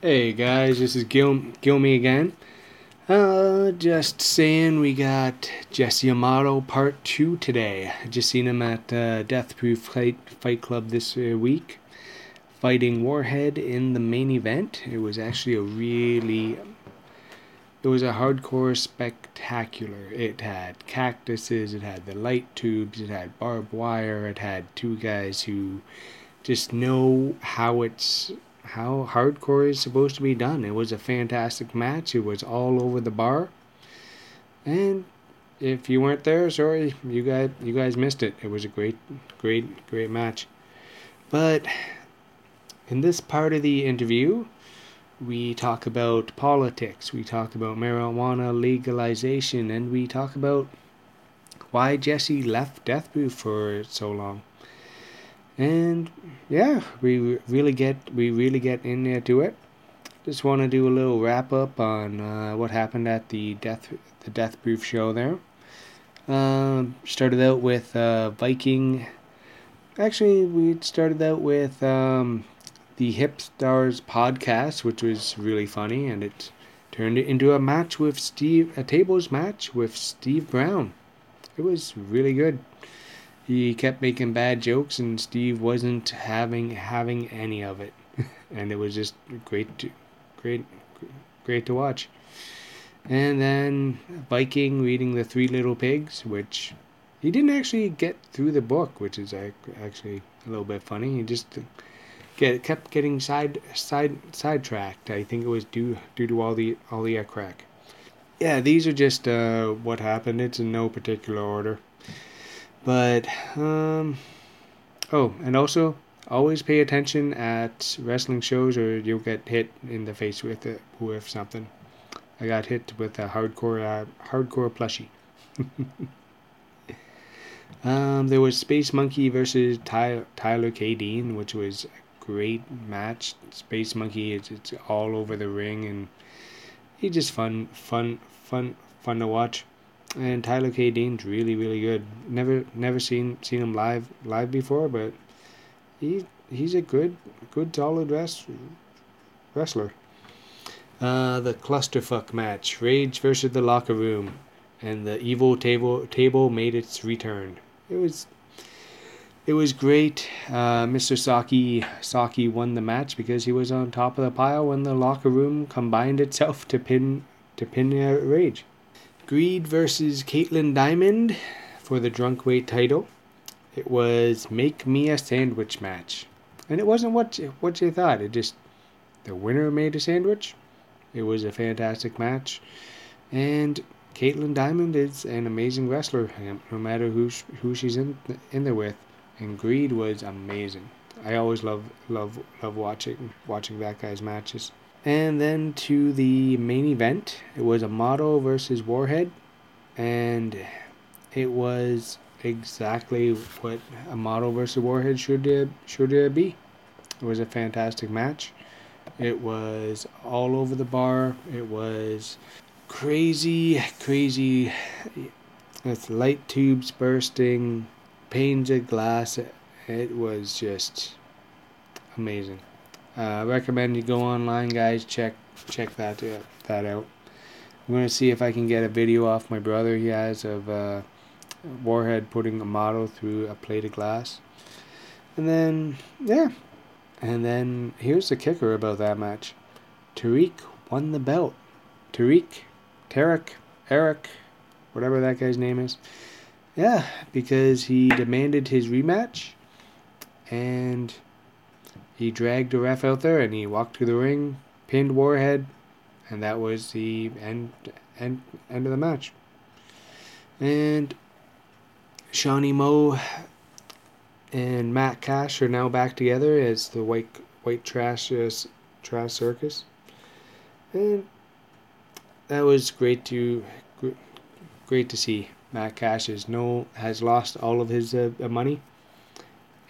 Hey guys, this is Gil me again. Just saying, we got Jesse Amato Part 2 today. Just seen him at Death Proof Fight Club this week, fighting Warhead in the main event. It was actually a hardcore spectacular. It had cactuses, it had the light tubes, it had barbed wire, it had two guys who just know how hardcore is supposed to be done. It was a fantastic match. It was all over the bar. And if you weren't there, sorry, you guys missed it. It was a great match. But in this part of the interview, we talk about politics, we talk about marijuana legalization, and we talk about why Jesse left Death Proof for so long. And yeah, we really get into it. Just want to do a little wrap up on what happened at the Death Proof show there. Started out with Viking. Actually, we started out with the Hip Stars podcast, which was really funny, and it turned into a tables match with Steve Brown. It was really good. He kept making bad jokes, and Steve wasn't having any of it, and it was just great to watch. And then Viking reading The Three Little Pigs, which he didn't actually get through the book, which is actually a little bit funny. He just kept getting sidetracked. I think it was due to all the crack. Yeah, these are just what happened. It's in no particular order. But, and also, always pay attention at wrestling shows or you'll get hit in the face with something. I got hit with a hardcore plushie. There was Space Monkey versus Tyler K. Dean, which was a great match. Space Monkey, it's all over the ring, and he's just fun to watch. And Tyler K. Dean's really, really good. Never seen him live before, but he's a good solid wrestler. The clusterfuck match, Rage versus the Locker Room, and the evil table made its return. It was great. Mr. Saki won the match because he was on top of the pile when the Locker Room combined itself to pin Rage. Greed versus Caitlyn Diamond for the Drunkweight title. It was make me a sandwich match, and it wasn't what you thought. It just, the winner made a sandwich. It was a fantastic match, and Caitlyn Diamond is an amazing wrestler, no matter who she's in there with. And Greed was amazing. I always love watching that guy's matches. And then to the main event, it was Amato versus Warhead, and it was exactly what Amato versus Warhead should be. It was a fantastic match. It was all over the bar. It was crazy. With light tubes bursting, panes of glass. It was just amazing. I recommend you go online, guys. Check that out. I'm going to see if I can get a video off my brother he has of Warhead putting Amato through a plate of glass. And then, yeah. And then, here's the kicker about that match. Tarek won the belt. Tarek, whatever that guy's name is. Yeah, because he demanded his rematch. And he dragged a ref out there, and he walked to the ring, pinned Warhead, and that was the end of the match. And Shawnee Mo and Matt Cash are now back together as the white trash circus, and that was great to see. Matt Cash has lost all of his money,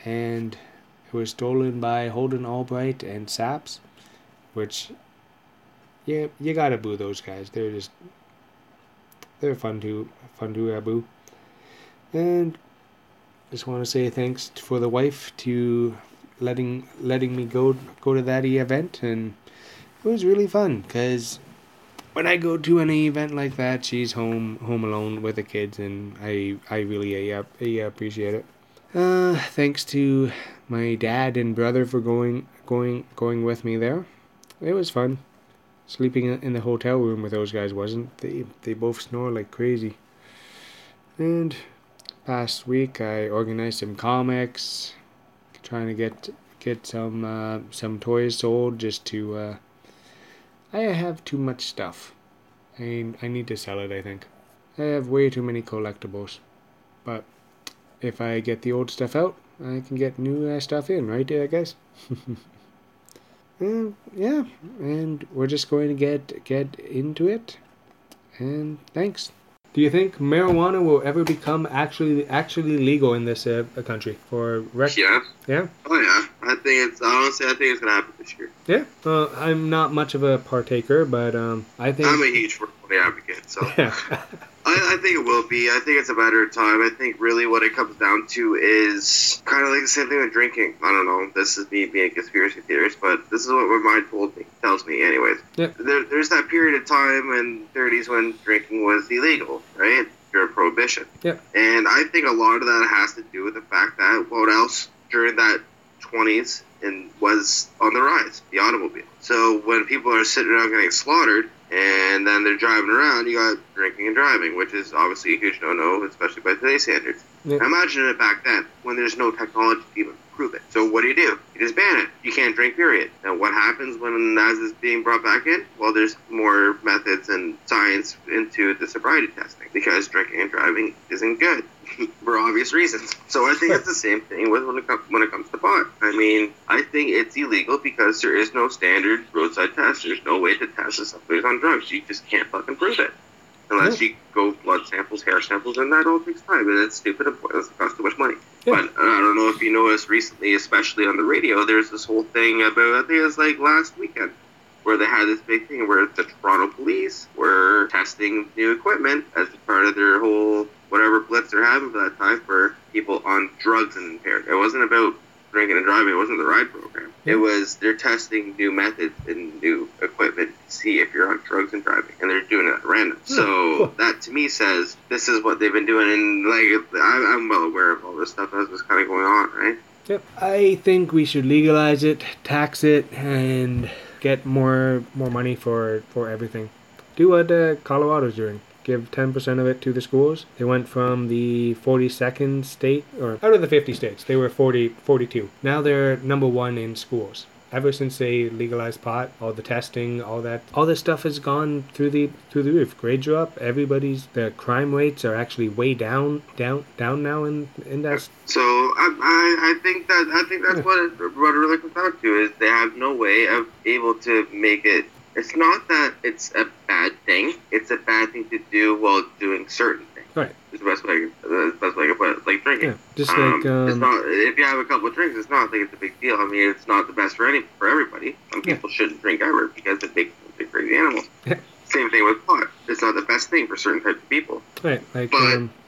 and it was stolen by Holden Albright and Saps, which, yeah, you gotta boo those guys. They're fun to boo. And just want to say thanks for the wife to letting me go to that event, and it was really fun, because when I go to any event like that, she's home alone with the kids, and I really appreciate it. Thanks to my dad and brother for going with me there. It was fun. Sleeping in the hotel room with those guys wasn't. They both snore like crazy. And past week I organized some comics, trying to get some toys sold, just to. I have too much stuff. I need to sell it, I think. I have way too many collectibles. But if I get the old stuff out, I can get new stuff in, right, I guess? Yeah, and we're just going to get into it. And thanks. Do you think marijuana will ever become actually legal in this country? Yeah. Yeah? Oh, yeah. I think it's going to happen this year. Yeah. I'm not much of a partaker, but I think... I'm a huge marijuana advocate, so... Yeah. I think it will be. I think it's a matter of time. I think really what it comes down to is kind of like the same thing with drinking. I don't know. This is me being a conspiracy theorist, but this is what my mind tells me anyways. Yep. There's that period of time in the 30s when drinking was illegal, right? During Prohibition. Yep. And I think a lot of that has to do with the fact that what else during that 20s and was on the rise, the automobile. So when people are sitting around getting slaughtered, and then they're driving around, you got drinking and driving, which is obviously a huge no-no, especially by today's standards. Yeah. Imagine it back then, when there's no technology to even prove it. So what do? You just ban it. You can't drink, period. Now what happens when as it's being brought back in? Well, there's more methods and science into the sobriety testing, because drinking and driving isn't good. For obvious reasons. So I think it's the same thing with when it comes to pot. I mean, I think it's illegal because there is no standard roadside test. There's no way to test if somebody's on drugs. You just can't fucking prove it. Unless you go blood samples, hair samples, and that all takes time. And it's stupid and pointless. It costs too much money. Yeah. But I don't know if you noticed recently, especially on the radio, there's this whole thing about, I think it was like last weekend, where they had this big thing where the Toronto police were testing new equipment as part of their whole... whatever blitz they're having for that time for people on drugs and impaired. It wasn't about drinking and driving. It wasn't the ride program. It was they're testing new methods and new equipment to see if you're on drugs and driving. And they're doing it at random. So that to me says this is what they've been doing. And like I'm well aware of all this stuff as was kind of going on, right? Yep. I think we should legalize it, tax it, and get more money for everything. Do what Colorado's doing. Give 10% of it to the schools. They went from the 42nd state, or out of the 50 states, they were 42. Now they're number one in schools. Ever since they legalized pot, all the testing, all this stuff has gone through the roof. Grades are up. The crime rates are actually way down now in that. So I think that's what it really comes down to is they have no way of able to make it. It's not that it's a bad thing. It's a bad thing to do while doing certain things. Right. It's the best way to put it. Like drinking. Yeah, just it's not, if you have a couple of drinks, it's not like it's a big deal. I mean, it's not the best for everybody. Some people shouldn't drink ever because it makes them big crazy animals. Same thing with pot. It's not the best thing for certain types of people. Right. Like,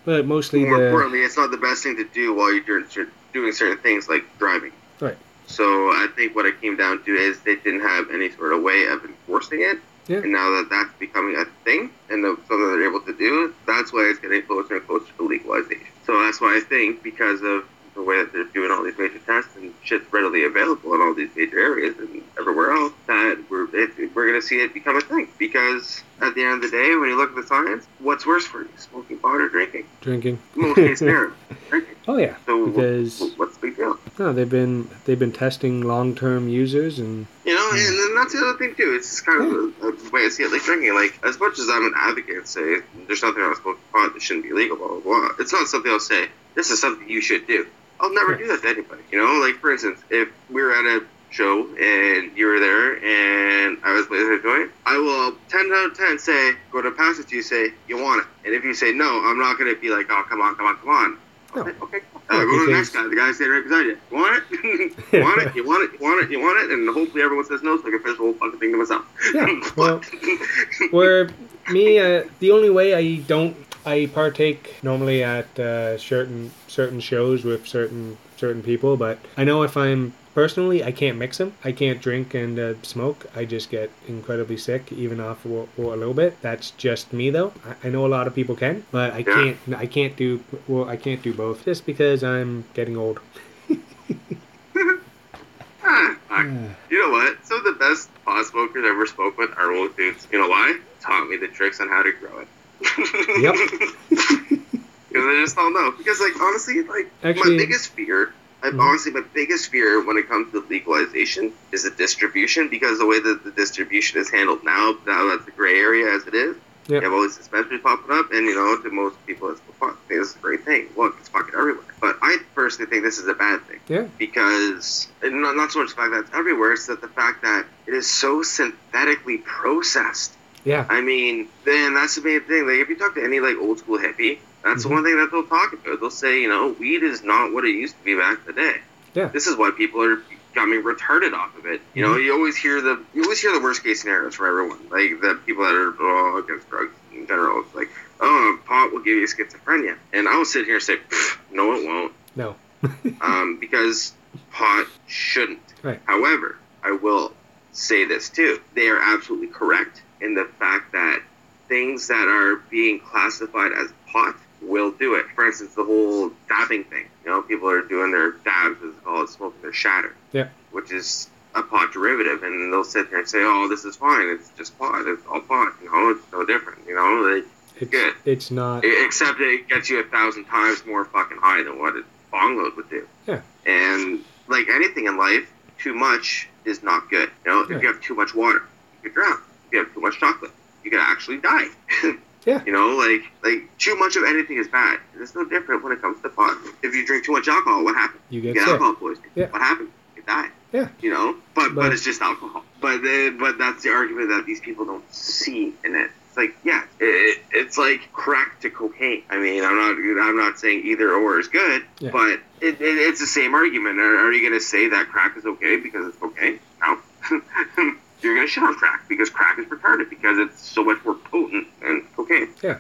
but mostly importantly, it's not the best thing to do while you're doing certain things like driving. Right. So I think what it came down to is they didn't have any sort of way of enforcing it. Yeah. And now that's becoming a thing and something they're able to do, that's why it's getting closer and closer to legalization. So that's why I think because of the way that they're doing all these major tests and shit's readily available in all these major areas and everywhere else, that we're going to see it become a thing. Because at the end of the day, when you look at the science, what's worse for you? Smoking pot or drinking? Drinking. Most cases, drinking. Oh, yeah. So because... what's the big deal? No, they've been testing long-term users and... You know, and then that's the other thing, too. It's just kind of the way I see it, like drinking. Like, as much as I'm an advocate and say, there's nothing wrong with smoking pot that shouldn't be legal, blah, blah, blah. It's not something I'll say, this is something you should do. I'll never do that to anybody, you know? Like, for instance, if we were at a show and you were there and I was blazing a joint, I will 10 out of 10 say, go to pass it to you, say, you want it. And if you say no, I'm not going to be like, oh, come on. No. Okay. Go to the next guy. The guy standing right beside you. Want it? You want it? And hopefully everyone says no, so I can finish the whole fucking thing to myself. Yeah. Well, where me, the only way I partake normally at certain shows with certain people, but I know if I'm Personally, I can't mix them. I can't drink and smoke. I just get incredibly sick, even off a little bit. That's just me, though. I know a lot of people can, but I can't do both, just because I'm getting old. You know what? Some of the best pot smokers I ever smoked with are old dudes. You know why? Taught me the tricks on how to grow it. Yep. Because I just don't know. Because, like, honestly, like, actually, my biggest fear... Honestly, my biggest fear when it comes to legalization is the distribution, because the way that the distribution is handled now that's the gray area as it is, you have all these dispensaries popping up, and, you know, to most people, it's fuck, this is a great thing. Look, it's fucking everywhere. But I personally think this is a bad thing. Yeah. Because, and not so much the fact that it's everywhere, it's that the fact that it is so synthetically processed. Yeah. I mean, then that's the main thing. Like, if you talk to any, like, old school hippie, that's the one thing that they'll talk about. They'll say, you know, weed is not what it used to be back in the day. Yeah. This is why people are becoming retarded off of it. You know, you always hear the worst case scenarios for everyone. Like, the people that are against drugs in general. It's like, oh, pot will give you schizophrenia. And I'll sit here and say, no, it won't. No. Because pot shouldn't. Right. However, I will say this too. They are absolutely correct in the fact that things that are being classified as pot will do it. For instance, the whole dabbing thing. You know, people are doing their dabs, as it's called, smoking their shatter, which is a pot derivative. And they'll sit there and say, oh, this is fine. It's just pot. It's all pot. You know, it's no different. You know, like, it's good. It's not. Except it gets you 1,000 times more fucking high than what a bong load would do. Yeah. And like anything in life, too much is not good. You know, if you have too much water, you could drown. If you have too much chocolate, you could actually die. Yeah. You know, like too much of anything is bad. It's no different when it comes to pot. If you drink too much alcohol, what happens? You get alcohol poisoning. Yeah. What happens? You die. Yeah. You know, but it's just alcohol. But that's the argument that these people don't see in it. It's like, yeah, it's like crack to cocaine. I mean, I'm not saying either or is good, but it's the same argument. Are you going to say that crack is okay because it's okay? No. You're going to shit on crack because crack is retarded because it's so much more potent than cocaine. Yeah.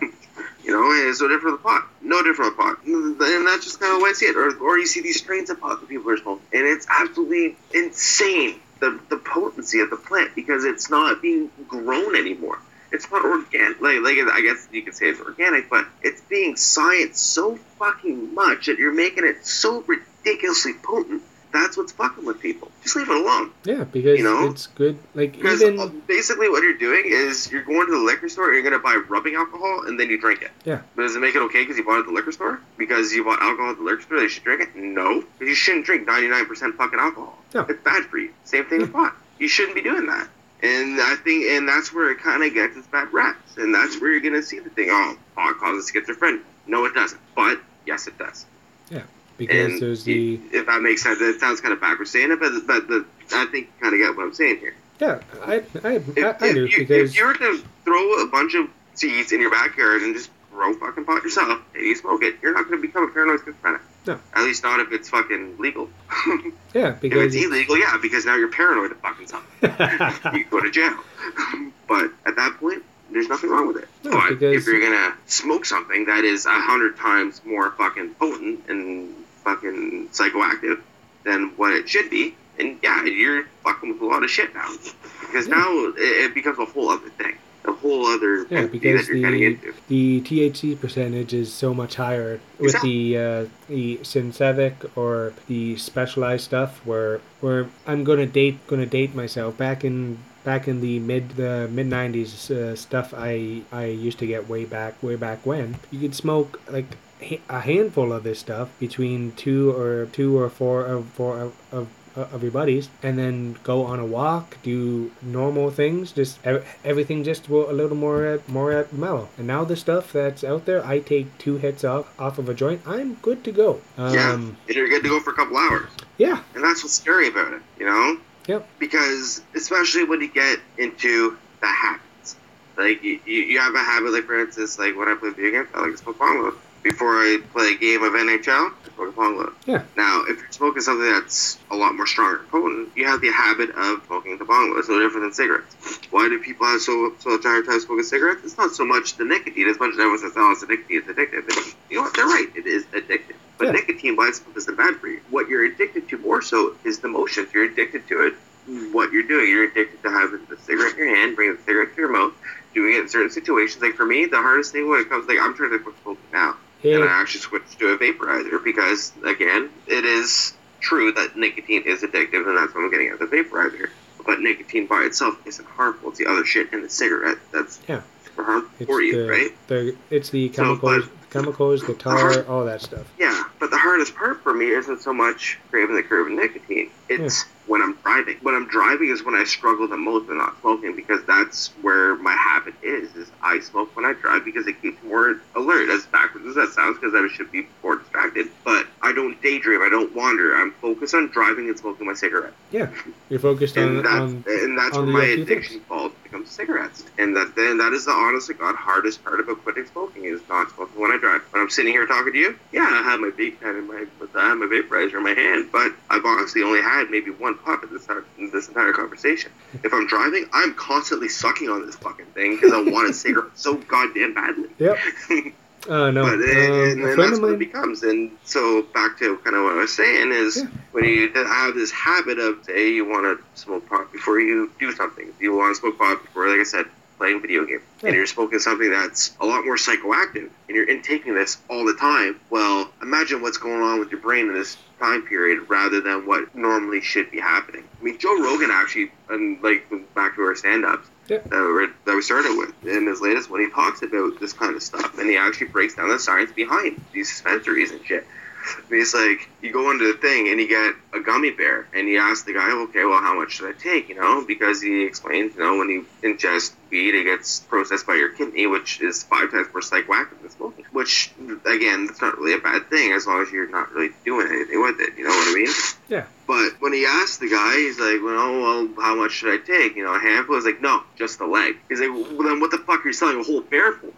You know, and it's so different with pot. No different with pot. And that's just kind of the way I see it. Or you see these strains of pot that people are smoking. And it's absolutely insane, the potency of the plant, because it's not being grown anymore. It's not organic. Like, I guess you could say it's organic, but it's being scienced so fucking much that you're making it so ridiculously potent. That's what's fucking with people. Just leave it alone. Yeah, because you know? It's good. Like, because even... basically what you're doing is you're going to the liquor store and you're going to buy rubbing alcohol and then you drink it. Yeah. But does it make it okay because you bought it at the liquor store? Because you bought alcohol at the liquor store, they should drink it? No. You shouldn't drink 99% fucking alcohol. No. It's bad for you. Same thing with pot. You shouldn't be doing that. And I think, and that's where it kind of gets its bad raps. And that's where you're going to see the thing, oh, pot causes schizophrenia. No, it doesn't. But, yes, it does. Yeah. Because and there's the... If that makes sense, it sounds kind of backwards saying it, but I think you kind of get what I'm saying here. Yeah, I do. If you were to throw a bunch of seeds in your backyard and just grow fucking pot yourself and you smoke it, you're not going to become a paranoid schizophrenic. No. At least not if it's fucking legal. Yeah, because... If it's illegal, yeah, because now you're paranoid of fucking something. You go to jail. But at that point... There's nothing wrong with it. No, but if you're going to smoke something that is 100 times more fucking potent and fucking psychoactive than what it should be, and yeah, you're fucking with a lot of shit now. Because now it becomes a whole other thing. A whole other thing that you're getting into. The THC percentage is so much higher with the synthetic or the specialized stuff where I'm going to date myself back in the mid 90s stuff I used to get way back when you could smoke like a handful of this stuff between two or four of your buddies and then go on a walk, do normal things, just everything just a little more mellow. And now the stuff that's out there, I take 2 hits off of a joint, I'm good to go. And you're good to go for a couple hours. Yeah. And that's what's scary about it, you know? Yep. Because especially when you get into the habits, like you have a habit, like for instance, like when I play video games, I like to smoke bong load. Before I play a game of NHL, I smoke a bong load. Yeah. Now, if you're smoking something that's a lot more stronger, potent, you have the habit of smoking the bong load. It's no different than cigarettes. Why do people have so much higher time smoking cigarettes? It's not so much the nicotine as much as everyone says, "Oh, it's the nicotine, it's addictive." But, you know what? They're right. It is addictive. But nicotine by itself isn't bad for you. What you're addicted to more so is the motions. You're addicted to it. What you're doing, you're addicted to having the cigarette in your hand, bringing the cigarette to your mouth, doing it in certain situations. Like for me, the hardest thing when it comes, like I'm trying to quit smoking now, and I actually switched to a vaporizer because, again, it is true that nicotine is addictive, and that's what I'm getting at the vaporizer. But nicotine by itself isn't harmful. It's the other shit in the cigarette that's super harmful for you, right? It's the chemicals, the tar, all that stuff. Yeah, but the hardest part for me isn't so much craving the curve of nicotine. It's when I'm driving. When I'm driving is when I struggle the most with not smoking, because that's where my habit is I smoke when I drive because it keeps more alert. As backwards as that sounds, because I should be more distracted. But I don't daydream. I don't wander. I'm focused on driving and smoking my cigarette. Yeah, you're focused and that's where my addiction falls. Becomes cigarettes, and that is the honest to God hardest part about quitting smoking is not smoking when I drive. When I'm sitting here talking to you, I have my vape pen in my, I have my vaporizer in my hand, but I've honestly only had maybe one puff in this entire conversation. If I'm driving, I'm constantly sucking on this fucking thing because I want a cigarette so goddamn badly. Yep. No. But and that's what it becomes. And so back to kind of what I was saying is when you have this habit of, say, you want to smoke pot before you do something. You want to smoke pot before, like I said, playing video games. Yeah. And you're smoking something that's a lot more psychoactive. And you're intaking this all the time. Well, imagine what's going on with your brain in this time period rather than what normally should be happening. I mean, Joe Rogan actually, and like back to our stand-ups, that we started with in his latest one, he talks about this kind of stuff, and he actually breaks down the science behind these dispensaries and shit. And he's like, you go into the thing and you get a gummy bear, and he asks the guy, okay, well, how much should I take, you know, because he explains, you know, when you ingest weed, it gets processed by your kidney, which is 5 times more psychoactive than smoking, which, again, that's not really a bad thing as long as you're not really doing anything with it, you know what I mean? Yeah. But when he asked the guy, he's like, well, how much should I take, you know, a handful? He's like, no, just the leg. He's like, well, then what the fuck are you selling a whole bear for?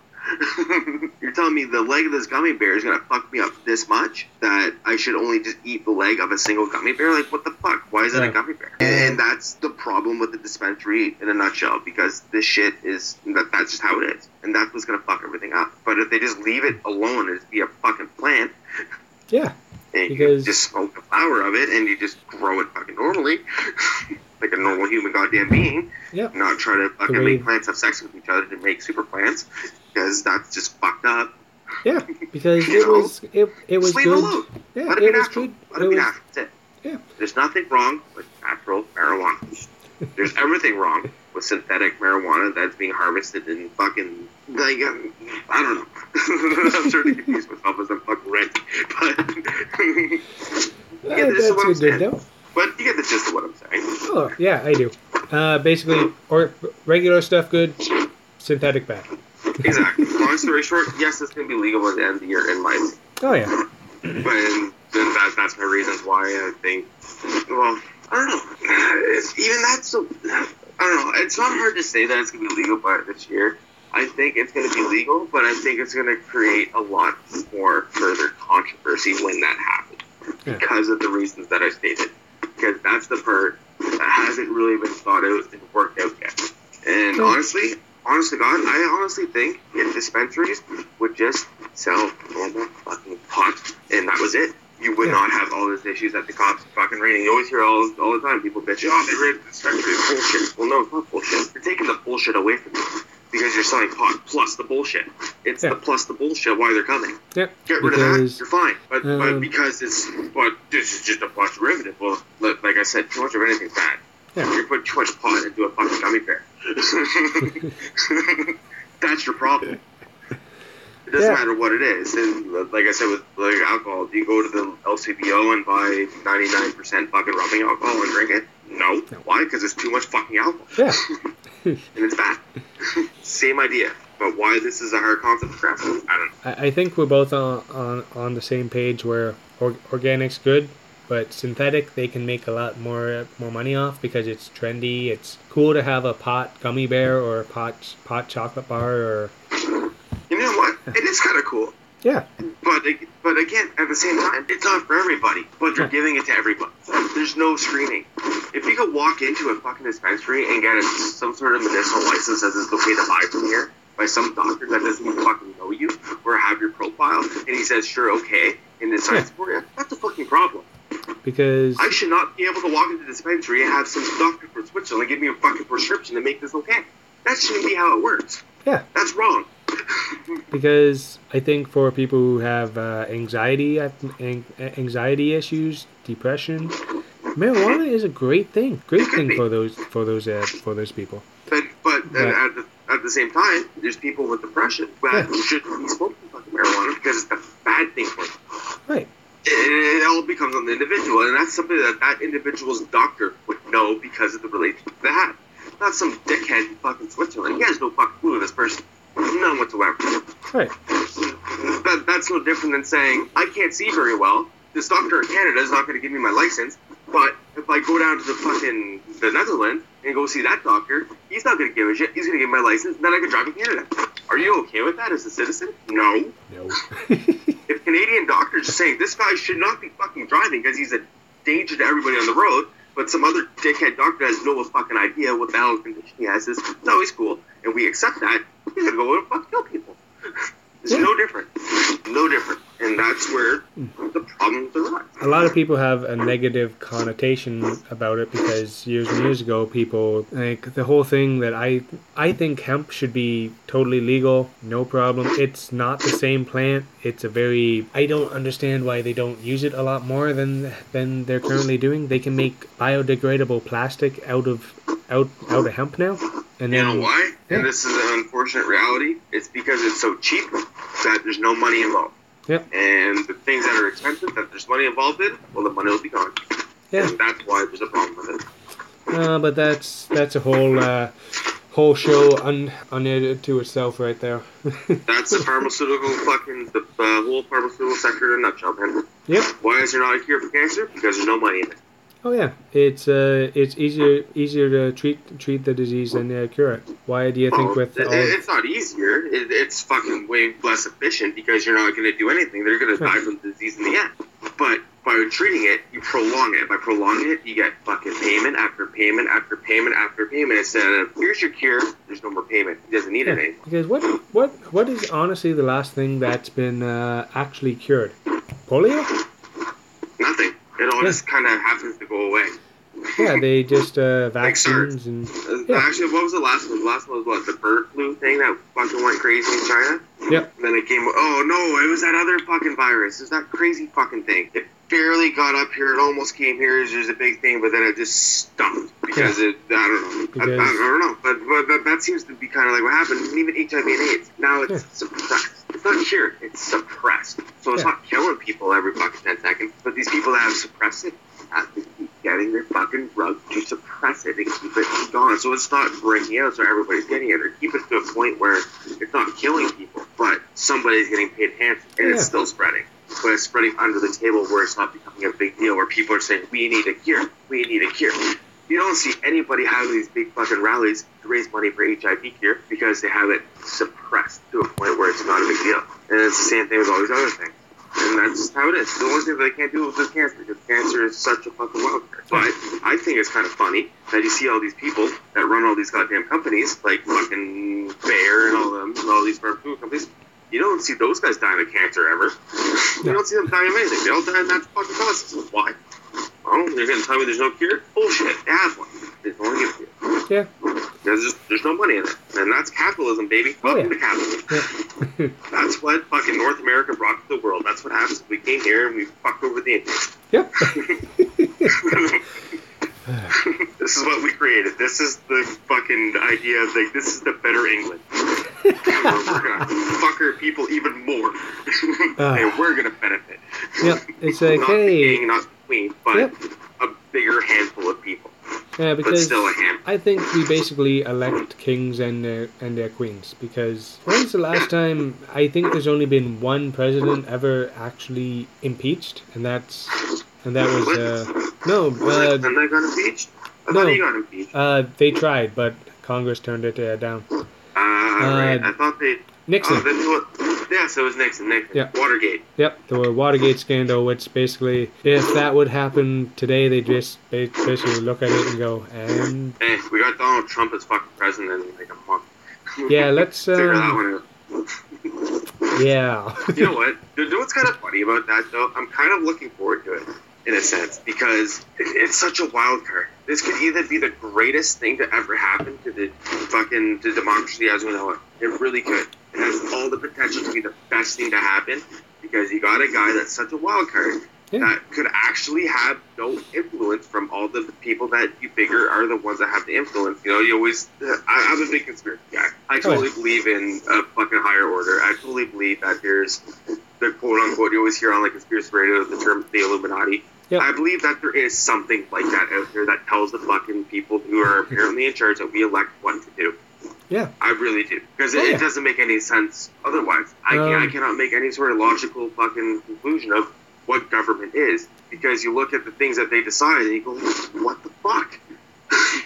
You're telling me the leg of this gummy bear is going to fuck me up this much that I should only just eat the leg of a single gummy bear? Like, what the fuck? Why is that a gummy bear? And that's the problem with the dispensary in a nutshell, because this shit is, that's just how it is. And that's what's going to fuck everything up. But if they just leave it alone and just be a fucking plant, and you just smoke the flower of it and you just grow it fucking normally, like a normal human goddamn being, not try to fucking make plants have sex with each other to make super plants, because that's just fucked up. Yeah, because it was good. Leave it alone. Yeah, let it be natural. Let it be natural. That's it. Yeah. There's nothing wrong with natural marijuana. There's everything wrong with synthetic marijuana that's being harvested in fucking, like, I don't know. I'm starting to confuse myself as I'm fucking rich. But yeah, this is what I'm saying. But you get the gist of what I'm saying. Oh, yeah, I do. Basically, or regular stuff good, synthetic bad. Exactly. Long story short, yes, it's going to be legal by the end of the year in my opinion. Oh, yeah. But then that's my reasons why I think, well, I don't know. Even that's so, I don't know. It's not hard to say that it's going to be legal by this year. I think it's going to be legal, but I think it's going to create a lot more further controversy when that happens because of the reasons that I stated. Because that's the part that hasn't really been thought out and worked out yet. And honestly, God, I honestly think if dispensaries would just sell normal fucking pot, and that was it, you would not have all these issues that the cops fucking raiding. You always hear all the time people bitch, oh, they raided the dispensary, bullshit. Well, no, it's not bullshit. You're taking the bullshit away from you because you're selling pot plus the bullshit. It's the plus the bullshit why they're coming. Yep. Get rid of that, you're fine. But because it's, but this is just a pot derivative. Well, look, like I said, too much of anything's bad. Yeah. You put too much pot into a fucking gummy bear. That's your problem. It doesn't matter what it is. And like I said, with like alcohol, do you go to the LCBO and buy 99% fucking rubbing alcohol and drink it? No. Why? Because there's too much fucking alcohol. Yeah. And it's bad. Same idea. But why this is a hard concept to grasp, I don't know. I think we're both on the same page where organic's good. But synthetic, they can make a lot more money off because it's trendy. It's cool to have a pot gummy bear or a pot chocolate bar. Or you know what? It is kind of cool. Yeah. But again, at the same time, it's not for everybody. But they're giving it to everybody. There's no screening. If you could walk into a fucking dispensary and get some sort of medicinal license that is okay to buy from here by some doctor that doesn't even fucking know you or have your profile, and he says, sure, okay. and it starts for you, that's a fucking problem. Because I should not be able to walk into the dispensary and have some doctor from Switzerland give me a fucking prescription to make this okay. That shouldn't be how it works. Yeah. That's wrong. Because I think for people who have anxiety issues, depression, marijuana is a great thing for those people. But at the same time, there's people with depression that shouldn't be smoking fucking marijuana because it's the bad thing for them. Right. It all becomes on the individual, and that's something that individual's doctor would know because of the relationship they have. Not some dickhead in fucking Switzerland. He has no fucking clue of this person. None whatsoever. Right. That's no different than saying, I can't see very well. This doctor in Canada is not going to give me my license, but if I go down to the Netherlands and go see that doctor, he's not going to give a shit. He's going to give me my license, and then I can drive in Canada. Are you okay with that as a citizen? No. If Canadian doctors are saying, this guy should not be fucking driving because he's a danger to everybody on the road, but some other dickhead doctor has no fucking idea what the hell condition he has is, it's always cool, and we accept that, he's gonna go and fuck kill people. It's no different. And that's where the problems arise. A lot of people have a negative connotation about it because years and years ago, people, like, the whole thing that I think hemp should be totally legal, no problem. It's not the same plant. It's a very, I don't understand why they don't use it a lot more than they're currently doing. They can make biodegradable plastic out of hemp now. And then, you know why? Yeah. And this is an unfortunate reality. It's because it's so cheap that there's no money involved. Yep. And the things that are expensive, that there's money involved in, well, the money will be gone. Yeah. And that's why there's a problem with it. But that's a whole show unedited to itself right there. That's the pharmaceutical whole pharmaceutical sector in a nutshell, man. Yep. Why is there not a cure for cancer? Because there's no money in it. Oh yeah, it's easier to treat the disease than cure it. Why do you think with it's not easier? It's fucking way less efficient because you're not going to do anything. They're going to die from the disease in the end. But by treating it, you prolong it. By prolonging it, you get fucking payment after payment after payment after payment. Instead of here's your cure, there's no more payment. He doesn't need anything. Because what is honestly the last thing that's been actually cured? Polio? Nothing. It all just kind of happens to go away. Yeah, they just vaccines and... Actually, what was the last one? The last one was what? The bird flu thing that fucking went crazy in China? Yep. And then it came... Oh, no, it was that other fucking virus. It was that crazy fucking thing. It barely got up here. It almost came here. It was a big thing, but then it just stopped. Because I don't know. Because... I don't know. But that seems to be kind of like what happened. And even HIV and AIDS. Now it's suppressed. It's not cured. It's suppressed. So it's not killing people every fucking 10 seconds. But these people that have suppressed it have to keep getting their fucking drug to suppress it and keep it gone. So it's not breaking out so everybody's getting it. Or keep it to a point where it's not killing people, but somebody's getting paid hands and it's still spreading. But it's spreading under the table where it's not becoming a big deal, where people are saying, we need a cure. We need a cure. You don't see anybody having these big fucking rallies to raise money for HIV cure because they have it suppressed to a point where it's not a big deal. And it's the same thing with all these other things. And that's just how it is. The only thing that they can't do is cancer, because cancer is such a fucking wild card. But I think it's kind of funny that you see all these people that run all these goddamn companies, like fucking Bayer and all them, and all these pharmaceutical companies. You don't see those guys dying of cancer ever. You don't see them dying of anything. They all die of natural fucking causes. Why? Oh, they're going to tell me there's no cure? Bullshit. They have one. There's only a cure. Yeah. There's no money in it. And that's capitalism, baby. Welcome to capitalism. Yeah. That's what fucking North America brought to the world. That's what happens if we came here and we fucked over the Indians. Yep. This is what we created. This is the fucking idea of, like, this is the better England. We're going to fuck our people even more. And we're going to benefit. Yep. It's like, not the king, not the queen, but a bigger handful of people. Yeah, because I think we basically elect kings and their queens, because when's the last time? I think there's only been one president ever actually impeached, and that was and they got impeached? I thought he got impeached. They tried, but Congress turned it down. Right. I thought they... Nixon. So it was Nixon. Yep. Watergate. Yep, the Watergate scandal, which basically, if that would happen today, they'd just basically look at it and go, and... Hey, we got Donald Trump as fucking president in like a month. Yeah, let's... Figure that one out. Yeah. You know what? You know what's kind of funny about that, though? I'm kind of looking forward to it, in a sense, because it's such a wild card. This could either be the greatest thing to ever happen to the fucking to democracy as we know it. It really could. It has all the potential to be the best thing to happen, because you got a guy that's such a wild card that could actually have no influence from all the people that you figure are the ones that have the influence. You know, you always... I'm a big conspiracy guy. I totally believe in a fucking higher order. I totally believe that there's the quote-unquote, you always hear on like conspiracy radio, the term the Illuminati. Yep. I believe that there is something like that out there that tells the fucking people who are apparently in charge that we elect what to do. Yeah. I really do. Because it doesn't make any sense otherwise. I cannot make any sort of logical fucking conclusion of what government is, because you look at the things that they decide and you go, what the fuck?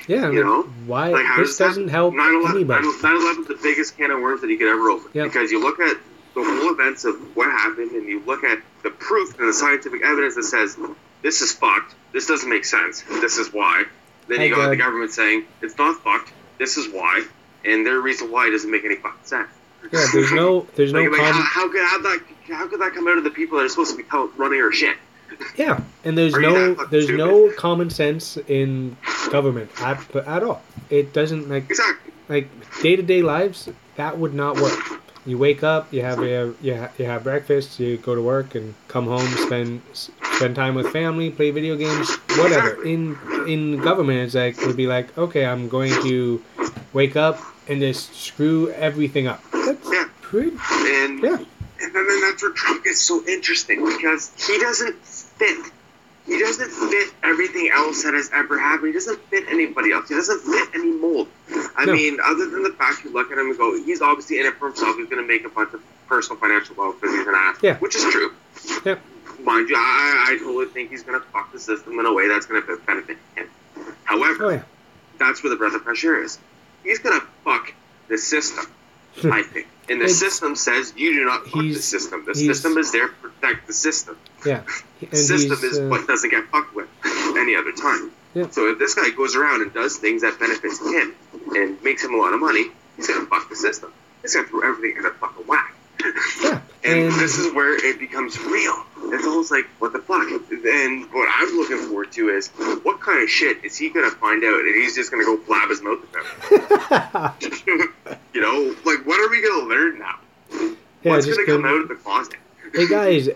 Yeah, you know? Why? Like, how this doesn't help 9/11, anybody. 9/11 is the biggest can of worms that you could ever open. Yep. Because you look at the whole events of what happened and you look at the proof and the scientific evidence that says, this is fucked, this doesn't make sense, this is why. Then you go at the government saying, it's not fucked, this is why, and their reason why doesn't make any fucking sense. Yeah, there's no. Like, how could that come out of the people that are supposed to be running our shit? Yeah, and there's no common sense in government at all. It doesn't like day-to-day lives that would not work. You wake up, you have breakfast, you go to work and come home, spend time with family, play video games, whatever. In government, it's like it would be like, okay, I'm going to wake up and just screw everything up. That's pretty... And then that's where Trump gets so interesting, because he doesn't fit. He doesn't fit everything else that has ever happened. He doesn't fit anybody else. He doesn't fit any mold. I mean, other than the fact you look at him and go, he's obviously in it for himself. He's going to make a bunch of personal financial wealth because he's an athlete, which is true. Yeah. Mind you, I totally think he's going to fuck the system in a way that's going to benefit him. However, that's where the breath of fresh air is. He's going to fuck the system, I think. And the system says you do not fuck the system. The system is there to protect the system. Yeah. The system is what doesn't get fucked with any other time. Yeah. So if this guy goes around and does things that benefits him and makes him a lot of money, he's going to fuck the system. He's going to throw everything in a fucking whack. Yeah. And this is where it becomes real. It's almost like, what the fuck? And what I'm looking forward to is, what kind of shit is he going to find out and he's just going to go blab his mouth about it? You know, like, what are we going to learn now? Yeah, what's going to come out of the closet? Hey, guys,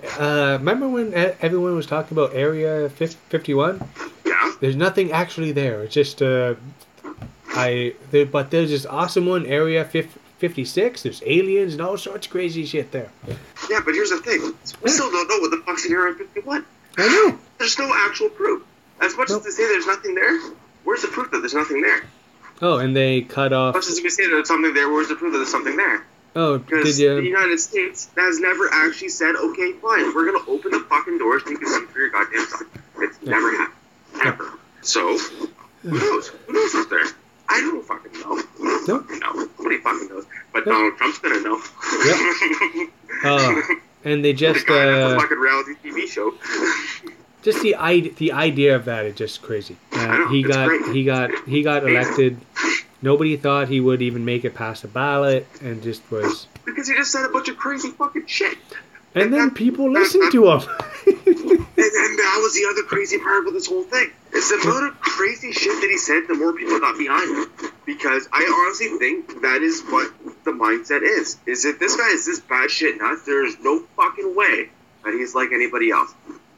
remember when everyone was talking about Area 51? Yeah. There's nothing actually there. It's just, but there's this awesome one, Area 56, there's aliens and all sorts of crazy shit there. Yeah, but here's the thing. We still don't know what the fuck's in Area 51. I know. There's no actual proof. As much as they say there's nothing there, where's the proof that there's nothing there? Oh, and they cut off... As much as we say there's something there, where's the proof that there's something there? Oh, because the United States has never actually said, okay, fine, we're going to open the fucking doors so you can see through your goddamn stuff. It's never happened. Ever. Yeah. So, who knows? Who knows what's there? I don't fucking know. Nobody fucking knows. But Donald Trump's gonna know. Yep. And they just the guy that's a fucking reality TV show. Just the idea of that is just crazy. He got elected. Nobody thought he would even make it past the ballot, and just was because he just said a bunch of crazy fucking shit. And then people listened to him. And that was the other crazy part about this whole thing. It's the amount of crazy shit that he said, the more people got behind him. Because I honestly think that is what the mindset is. Is if this guy is this bad shit nuts, there is no fucking way that he's like anybody else.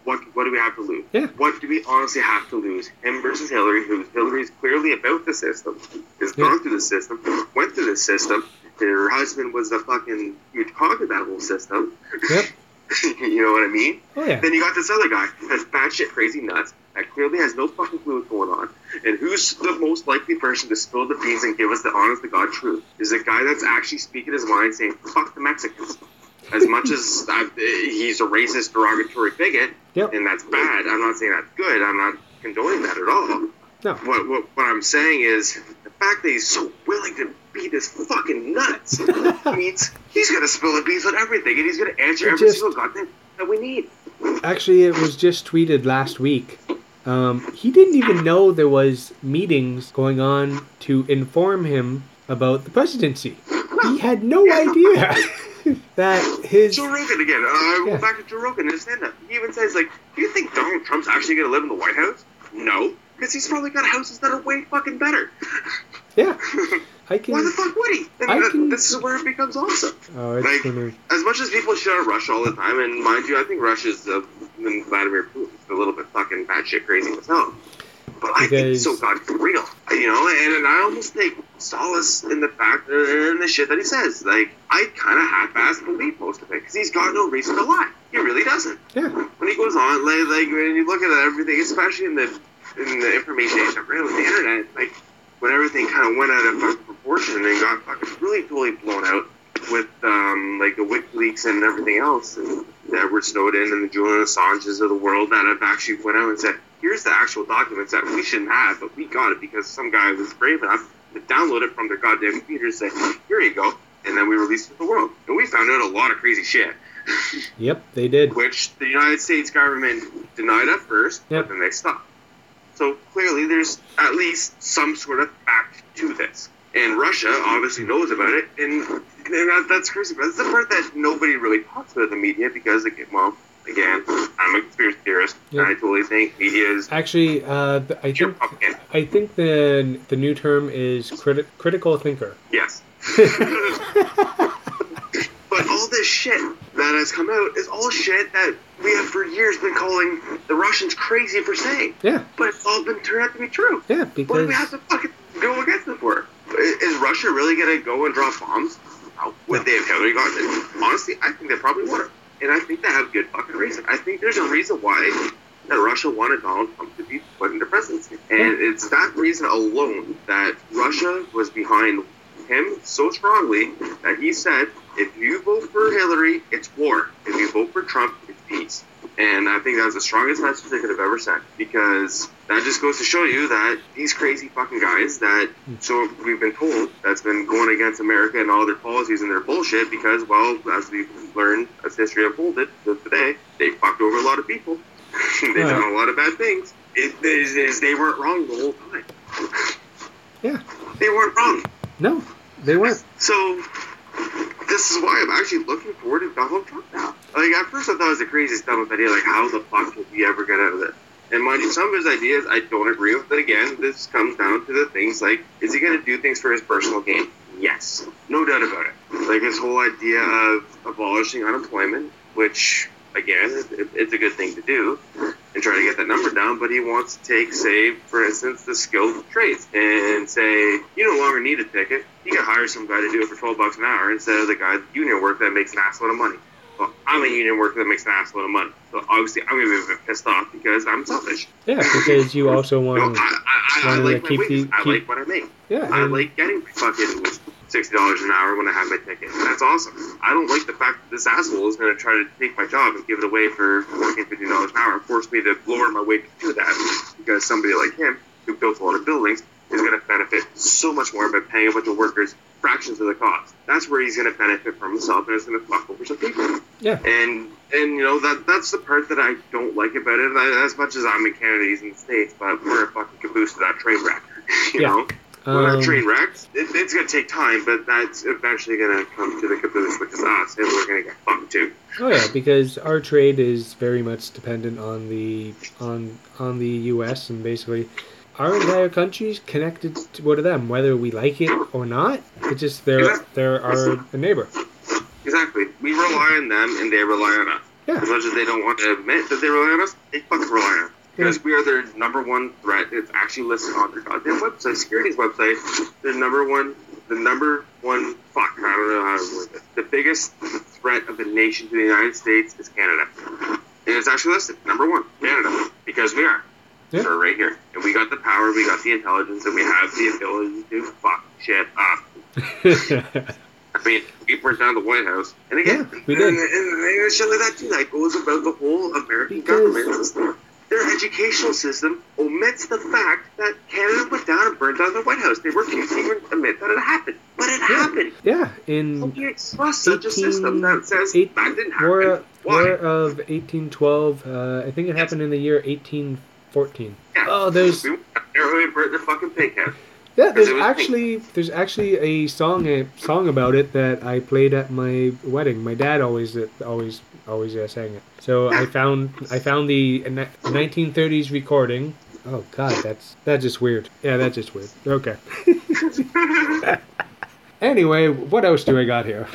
What do we have to lose? Yeah. What do we honestly have to lose? Him versus Hillary, who Hillary's clearly about the system, has gone through the system, went through the system. Her husband was a fucking huge cog of that whole system. Yep. You know what I mean? Oh, yeah. Then you got this other guy that's bad shit, crazy nuts, that clearly has no fucking clue what's going on. And who's the most likely person to spill the beans and give us the honest to God truth? Is a guy that's actually speaking his mind, saying "fuck the Mexicans." As much as he's a racist, derogatory bigot, and that's bad. I'm not saying that's good. I'm not condoning that at all. No. What I'm saying is the fact that he's so willing to be this fucking nuts means he's going to spill the beans on everything, and he's going to answer every single goddamn that we need. Actually, it was just tweeted last week. He didn't even know there was meetings going on to inform him about the presidency. He had no idea. that his... Joe Rogan again. We're back to Joe Rogan. He even says, like, do you think Donald Trump's actually going to live in the White House? No. Because he's probably got houses that are way fucking better. Yeah. Why the fuck would he? This is where it becomes awesome. Oh, it's like, funny. As much as people shit on Russia all the time, and mind you, I think Russia's and Vladimir Putin's a little bit fucking batshit crazy as hell. But I think so goddamn real, you know, and I almost take solace in the fact and the shit that he says. Like, I kind of half-ass believe most of it, because he's got no reason to lie. He really doesn't. Yeah. When he goes on, like when you look at everything, especially in the information age of real with the internet, like, when everything kind of went out of fucking proportion and got fucking really totally blown out with, like, the WikiLeaks and everything else, and Edward Snowden and the Julian Assanges of the world that have actually went out and said, here's the actual documents that we shouldn't have, but we got it because some guy was brave enough to download it from their goddamn computer and say, here you go, and then we released it to the world. And we found out a lot of crazy shit. Yep, they did. Which the United States government denied at first, but then they stopped. So clearly there's at least some sort of fact to this. And Russia obviously knows about it, and that's crazy. But that's the part that nobody really talks about in the media because, again, I'm a conspiracy theorist, and I totally think media is... Actually, I think the new term is critical thinker. Yes. But all this shit that has come out is all shit that we have for years been calling the Russians crazy for saying. Yeah. But it's all been turned out to be true. Yeah, because... But we have to fucking go against it for it. Is Russia really going to go and drop bombs? No. Would they have Hillary gotten it? Honestly, I think they probably would have. And I think they have good fucking reason. I think there's a reason why that Russia wanted Donald Trump to be put into presidency. And it's that reason alone that Russia was behind him so strongly that he said, if you vote for Hillary, it's war. If you vote for Trump, it's peace. And I think that was the strongest message they could have ever sent, because that just goes to show you that these crazy fucking guys that, so we've been told, that's been going against America and all their policies and their bullshit because, well, as we've learned, as history unfolded today, they fucked over a lot of people. They've done a lot of bad things. They weren't wrong the whole time. Yeah. They weren't wrong. No, they weren't. So... This is why I'm actually looking forward to Donald Trump now. Like, at first I thought it was the craziest dumb idea, like, how the fuck will he ever get out of this? And mind you, some of his ideas I don't agree with, but again, this comes down to the things, like, is he going to do things for his personal gain? Yes. No doubt about it. Like, his whole idea of abolishing unemployment, which, again, it's a good thing to do, and try to get that number down, but he wants to take, say, for instance, the skilled trades, and say, you no longer need a ticket. You can hire some guy to do it for $12 an hour instead of the guy union work that makes an assload of money. Well, I'm a union worker that makes an assload of money, so obviously I'm going to be a bit pissed off because I'm selfish. Yeah, because you also want to keep the... I like what I make. Yeah, I like getting fucking $60 an hour when I have my ticket. That's awesome. I don't like the fact that this asshole is going to try to take my job and give it away for $14, $15 an hour and force me to lower my wage to do that, because somebody like him, who built a lot of buildings, is going to benefit so much more by paying a bunch of workers fractions of the cost. That's where he's going to benefit from himself, and it's going to fuck over some people. Yeah. And you know, that's the part that I don't like about it. As much as I'm in Canada, he's in the States, but we're a fucking caboose to that train wreck. You know? When that train wrecks, it's going to take time, but that's eventually going to come to the caboose, which is us, and we're going to get fucked too. Oh yeah, because our trade is very much dependent on the U.S., and basically... Our entire country's connected to them, whether we like it or not. It's just they're our neighbor. Exactly. We rely on them, and they rely on us. Yeah. As much as they don't want to admit that they rely on us, they fucking rely on us. Because we are their number one threat. It's actually listed on their goddamn website, securities website. Their number one, fuck, I don't know how to word it. The biggest threat of the nation to the United States is Canada. And it's actually listed, number one, Canada. Because we are. Yeah. Are right here. And we got the power, we got the intelligence, and we have the ability to fuck shit up. I mean, we burnt down the White House. And again, and shit like that too. That goes about the whole American government system. Their educational system omits the fact that Canada went down and burned down the White House. They refuse to even admit that it happened. But it happened. Yeah, in... How can you express such a system that says that didn't happen? War of 1812, I think it happened in the year 1814. Yeah. Oh, there's... We went down there and burnt their fucking pig house. Yeah, there's actually a song about it that I played at my wedding. My dad always sang it. So I found the 1930s recording. Oh God, that's just weird. Yeah, that's just weird. Okay. Anyway, what else do I got here?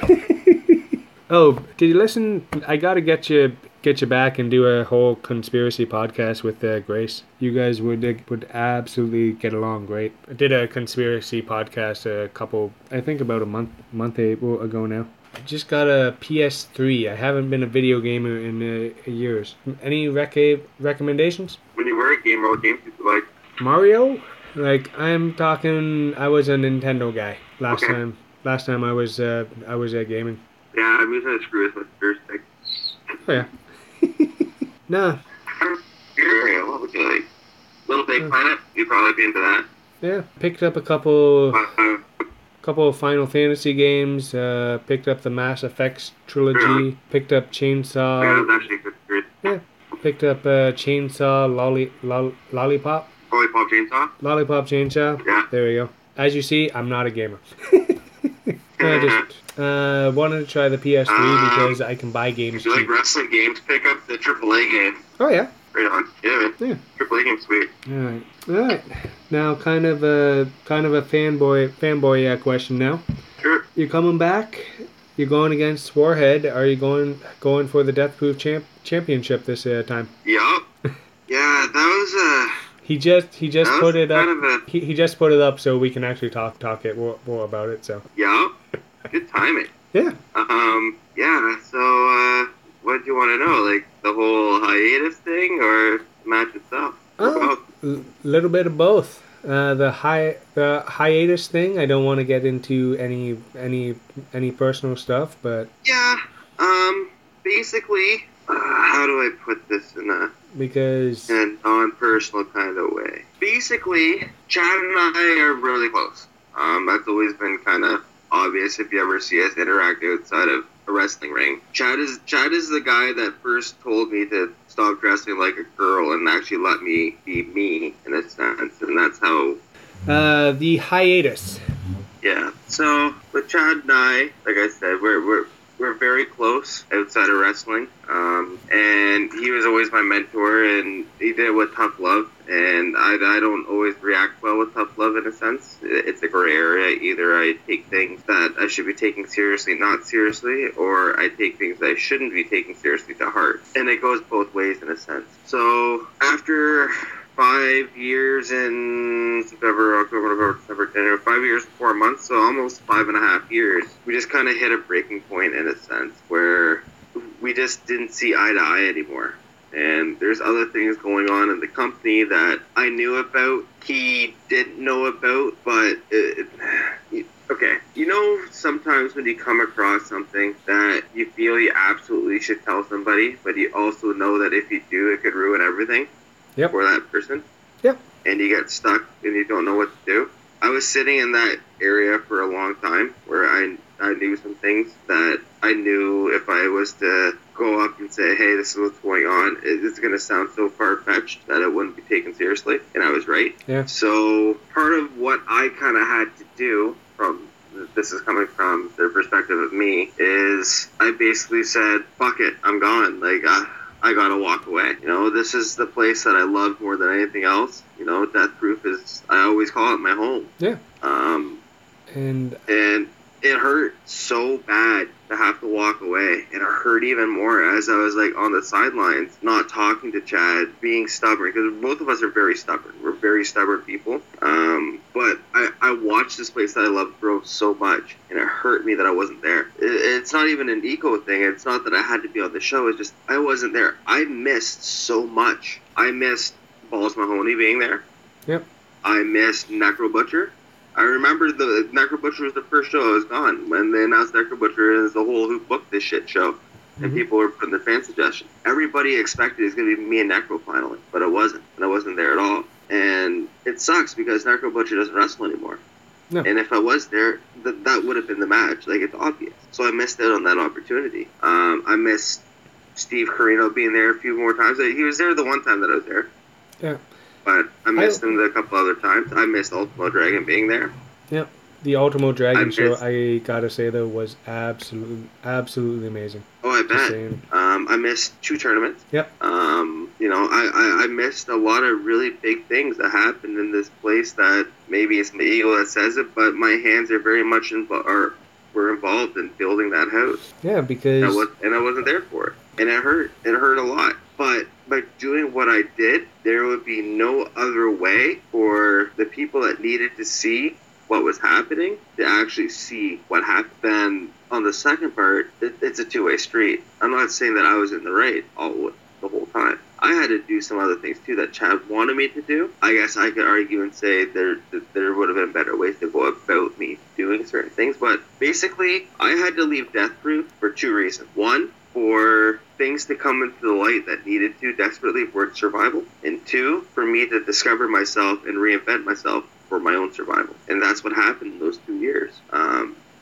Oh, did you listen? I gotta get you back and do a whole conspiracy podcast with Grace. You guys would absolutely get along great. I did a conspiracy podcast about a month ago now. I just got a PS3. I haven't been a video gamer in years. Any recommendations? When you were a gamer, what games did you like? Mario? I was a Nintendo guy last time. Last time I was gaming. Yeah, I'm using a screw as my first thing. Oh yeah. Nah. Area, what would you like? Little Big Planet, you'd probably be into that. Yeah, picked up a couple of Final Fantasy games, picked up the Mass Effects trilogy, picked up Chainsaw. Yeah, that was actually good. Yeah, picked up Chainsaw, Lollipop Chainsaw? Lollipop Chainsaw. Yeah. There we go. As you see, I'm not a gamer. I just wanted to try the PS3 because I can buy games. If you like wrestling games, pick up the AAA game. Oh, yeah. Right on. Yeah. AAA game's sweet. All right. Now, kind of a fanboy question now. Sure. You're coming back. You're going against Warhead. Are you going for the Death Proof championship this time? Yup. Yeah, that was a... He just put it up. He just put it up so we can actually talk it more about it. So yeah, good timing. Yeah. Yeah. So what do you want to know? Like the whole hiatus thing or the match itself? A little bit of both. The hiatus thing. I don't want to get into any personal stuff, but yeah. Basically, how do I put this in a... Because... in a non-personal kind of way. Basically, Chad and I are really close. That's always been kind of obvious if you ever see us interact outside of a wrestling ring. Chad is the guy that first told me to stop dressing like a girl and actually let me be me, in a sense. And that's how... the hiatus. Yeah. So, with Chad and I, like I said, we're very close outside of wrestling, and he was always my mentor, and he did it with tough love, and I don't always react well with tough love in a sense. It's a gray area. Either I take things that I should be taking seriously, not seriously, or I take things that I shouldn't be taking seriously to heart, and it goes both ways in a sense. So after 5 years in September, October, November, December, January, 5 years, 4 months, so almost 5.5 years. We just kind of hit a breaking point in a sense where we just didn't see eye to eye anymore. And there's other things going on in the company that I knew about, he didn't know about, but... Okay, you know sometimes when you come across something that you feel you absolutely should tell somebody, but you also know that if you do, it could ruin everything? Yep. For that person. Yep. And you get stuck and you don't know what to do. I was sitting in that area for a long time where I knew some things that I knew if I was to go up and say, hey, this is what's going on, it's going to sound so far-fetched that it wouldn't be taken seriously. And I was right. Yeah. So part of what I kind of had to do from... this is coming from their perspective of me, is I basically said, fuck it, I'm gone. Like, I gotta walk away. You know, this is the place that I love more than anything else. You know, Death Proof is, I always call it my home. Yeah. And it hurt so bad to have to walk away. And it hurt even more as I was, like, on the sidelines, not talking to Chad, being stubborn. Because both of us are very stubborn. We're very stubborn people. But I watched this place that I love grow so much. And it hurt me that I wasn't there. It's not even an ego thing. It's not that I had to be on the show. It's just I wasn't there. I missed so much. I missed Balls Mahoney being there. Yep. I missed Necro Butcher. I remember the Necro Butcher was the first show I was on when they announced Necro Butcher as the whole Who Booked This Shit show. Mm-hmm. And people were putting their fan suggestions. Everybody expected it was going to be me and Necro finally, but it wasn't. And I wasn't there at all. And it sucks because Necro Butcher doesn't wrestle anymore. No. And if I was there, that would have been the match. Like, it's obvious. So I missed out on that opportunity. I missed Steve Corino being there a few more times. He was there the one time that I was there. Yeah. fun. I missed them a couple other times. I missed Ultimo Dragon being there. Yep. The Ultimo Dragon show, I gotta say, though, was absolutely amazing. Oh, I bet. I missed two tournaments. Yep. I missed a lot of really big things that happened in this place that maybe it's my ego that says it, but my hands are very much were involved in building that house. Yeah, because... I wasn't there for it. And it hurt. It hurt a lot. But by doing what I did, there would be no other way for the people that needed to see what was happening to actually see what happened. Then on the second part, it's a two-way street. I'm not saying that I was in the right the whole time. I had to do some other things too that Chad wanted me to do. I guess I could argue and say there would have been better ways to go about me doing certain things. But basically, I had to leave Death Proof for two reasons. One, for things to come into the light that needed to desperately for survival. And two, for me to discover myself and reinvent myself for my own survival. And that's what happened in those 2 years.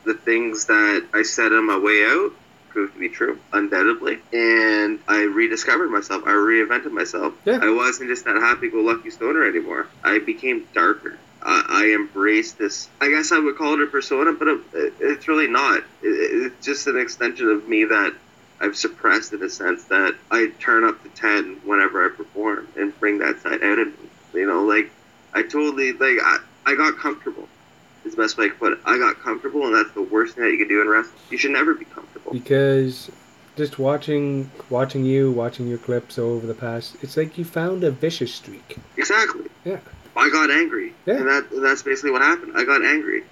The things that I said on my way out proved to be true, undoubtedly. And I rediscovered myself. I reinvented myself. Yeah. I wasn't just that happy-go-lucky stoner anymore. I became darker. I embraced this, I guess I would call it a persona, but it's really not. It's just an extension of me that I've suppressed in a sense that I turn up to 10 whenever I perform and bring that side out of me. You know, like, I totally, like, I got comfortable. Is the best way I can put it. I got comfortable, and that's the worst thing that you can do in wrestling. You should never be comfortable. Because just watching your clips over the past, it's like you found a vicious streak. Exactly. Yeah. I got angry. Yeah. And that's basically what happened. I got angry.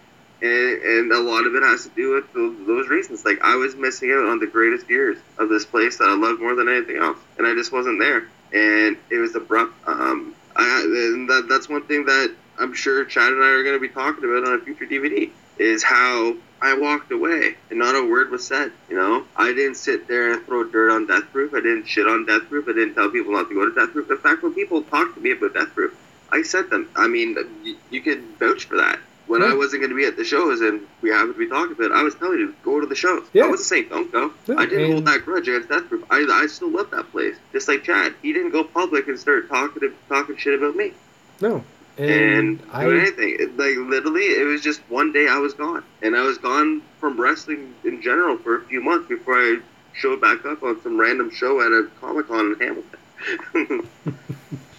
And a lot of it has to do with those reasons. Like, I was missing out on the greatest years of this place that I loved more than anything else. And I just wasn't there. And it was abrupt. That's one thing that I'm sure Chad and I are going to be talking about on a future DVD, is how I walked away and not a word was said, you know? I didn't sit there and throw dirt on Death Proof. I didn't shit on Death Proof. I didn't tell people not to go to Death Proof. In fact, when people talked to me about Death Proof, I said them. I mean, you could vouch for that. When I wasn't going to be at the shows and we happened to be talking about it, I was telling you, go to the shows. Yeah. I wasn't saying don't go. Yeah, I didn't hold that grudge against Death Proof. I still love that place. Just like Chad. He didn't go public and start talking shit about me. No. And I didn't do anything. Literally, it was just one day I was gone. And I was gone from wrestling in general for a few months before I showed back up on some random show at a Comic-Con in Hamilton.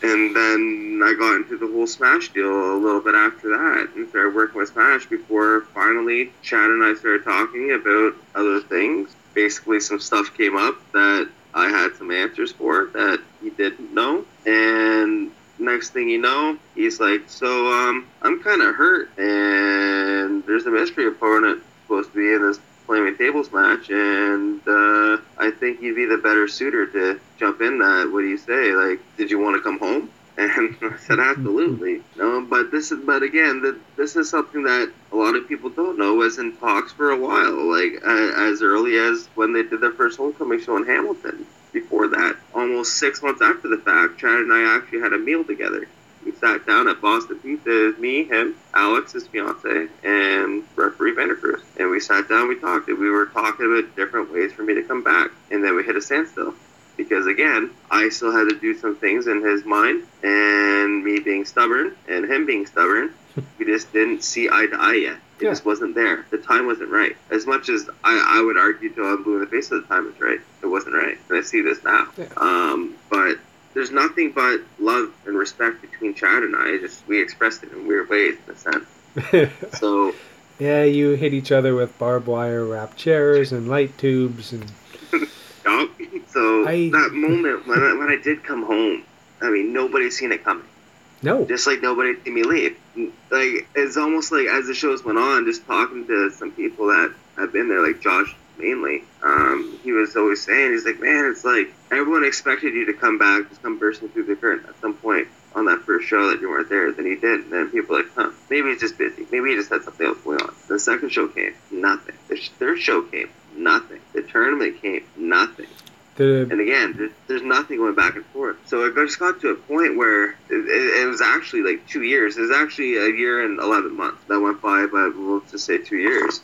And then I got into the whole Smash deal a little bit after that and started working with Smash before finally Chad and I started talking about other things. Basically, some stuff came up that I had some answers for that he didn't know. And next thing you know, he's like, so I'm kind of hurt, and there's a mystery opponent supposed to be in this Flaming Tables match, and I think you'd be the better suitor to jump in that. What do you say? Like, did you want to come home? And I said, absolutely. No, this is something that a lot of people don't know. Was in talks for a while, like as early as when they did their first homecoming show in Hamilton. Before that, almost 6 months after the fact, Chad and I actually had a meal together. We sat down at Boston Pizza, me, him, Alex, his fiance, and referee Vandercruz. And we sat down, we talked, and we were talking about different ways for me to come back. And then we hit a standstill. Because again, I still had to do some things in his mind, and me being stubborn, and him being stubborn, we just didn't see eye to eye yet. It just wasn't there. The time wasn't right. As much as I would argue till I'm blue in the face of the time is right, it wasn't right. And I see this now. Yeah. But there's nothing but love and respect between Chad and I. We expressed it in weird ways, in a sense. So yeah, you hit each other with barbed wire wrapped chairs and light tubes and. So that moment when I did come home, I mean, nobody's seen it coming. No. Just like nobody made me leave. Like, it's almost like as the shows went on, just talking to some people that have been there, like Josh mainly, he was always saying, he's like, man, it's like everyone expected you to come back, just come bursting through the curtain at some point on that first show that you weren't there. Then he did. And then people were like, huh, maybe he's just busy. Maybe he just had something else going on. The second show came, nothing. The third show came, nothing. The tournament came, nothing. And again, there's nothing going back and forth. So it just got to a point where it was actually like 2 years. It was actually a year and 11 months that went by, but we'll just say 2 years,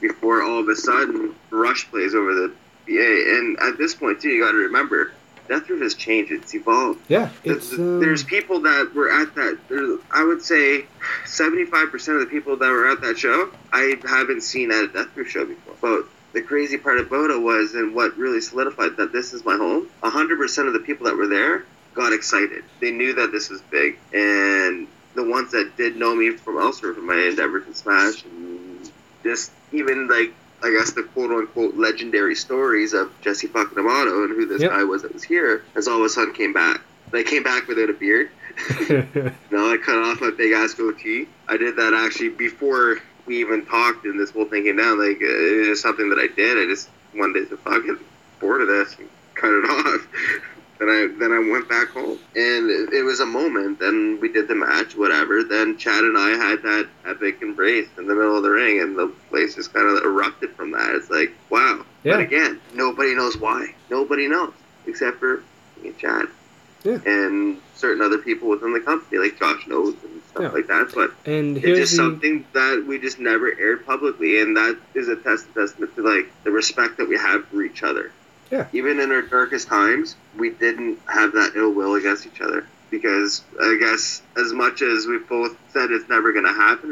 before all of a sudden Rush plays over the PA. And at this point, too, you got to remember, Death Proof has changed. It's evolved. Yeah, there's people that were at that. I would say 75% of the people that were at that show I haven't seen at a Death Proof show before. But the crazy part about it was, and what really solidified that this is my home, 100% of the people that were there got excited. They knew that this was big, and the ones that did know me from elsewhere, from my endeavors and Smash, and just even like, I guess, the quote-unquote legendary stories of Jesse fucking Amato and who this guy was that was here, has all of a sudden came back. They came back without a beard. No, I cut off my big-ass goatee. I did that actually before we even talked and this whole thing came down. Like, it was something that I did. I just one day said, fucking bored of this and cut it off. Then I went back home. And it was a moment. Then we did the match, whatever. Then Chad and I had that epic embrace in the middle of the ring, and the place just kind of erupted from that. It's like, wow. Yeah. But again, nobody knows why. Nobody knows, except for me and Chad. Yeah. And certain other people within the company, like Josh knows and stuff like that. But it's just something that we just never aired publicly, and that is a testament to, like, the respect that we have for each other. Yeah. Even in our darkest times, we didn't have that ill will against each other, because I guess as much as we both said it's never going to happen,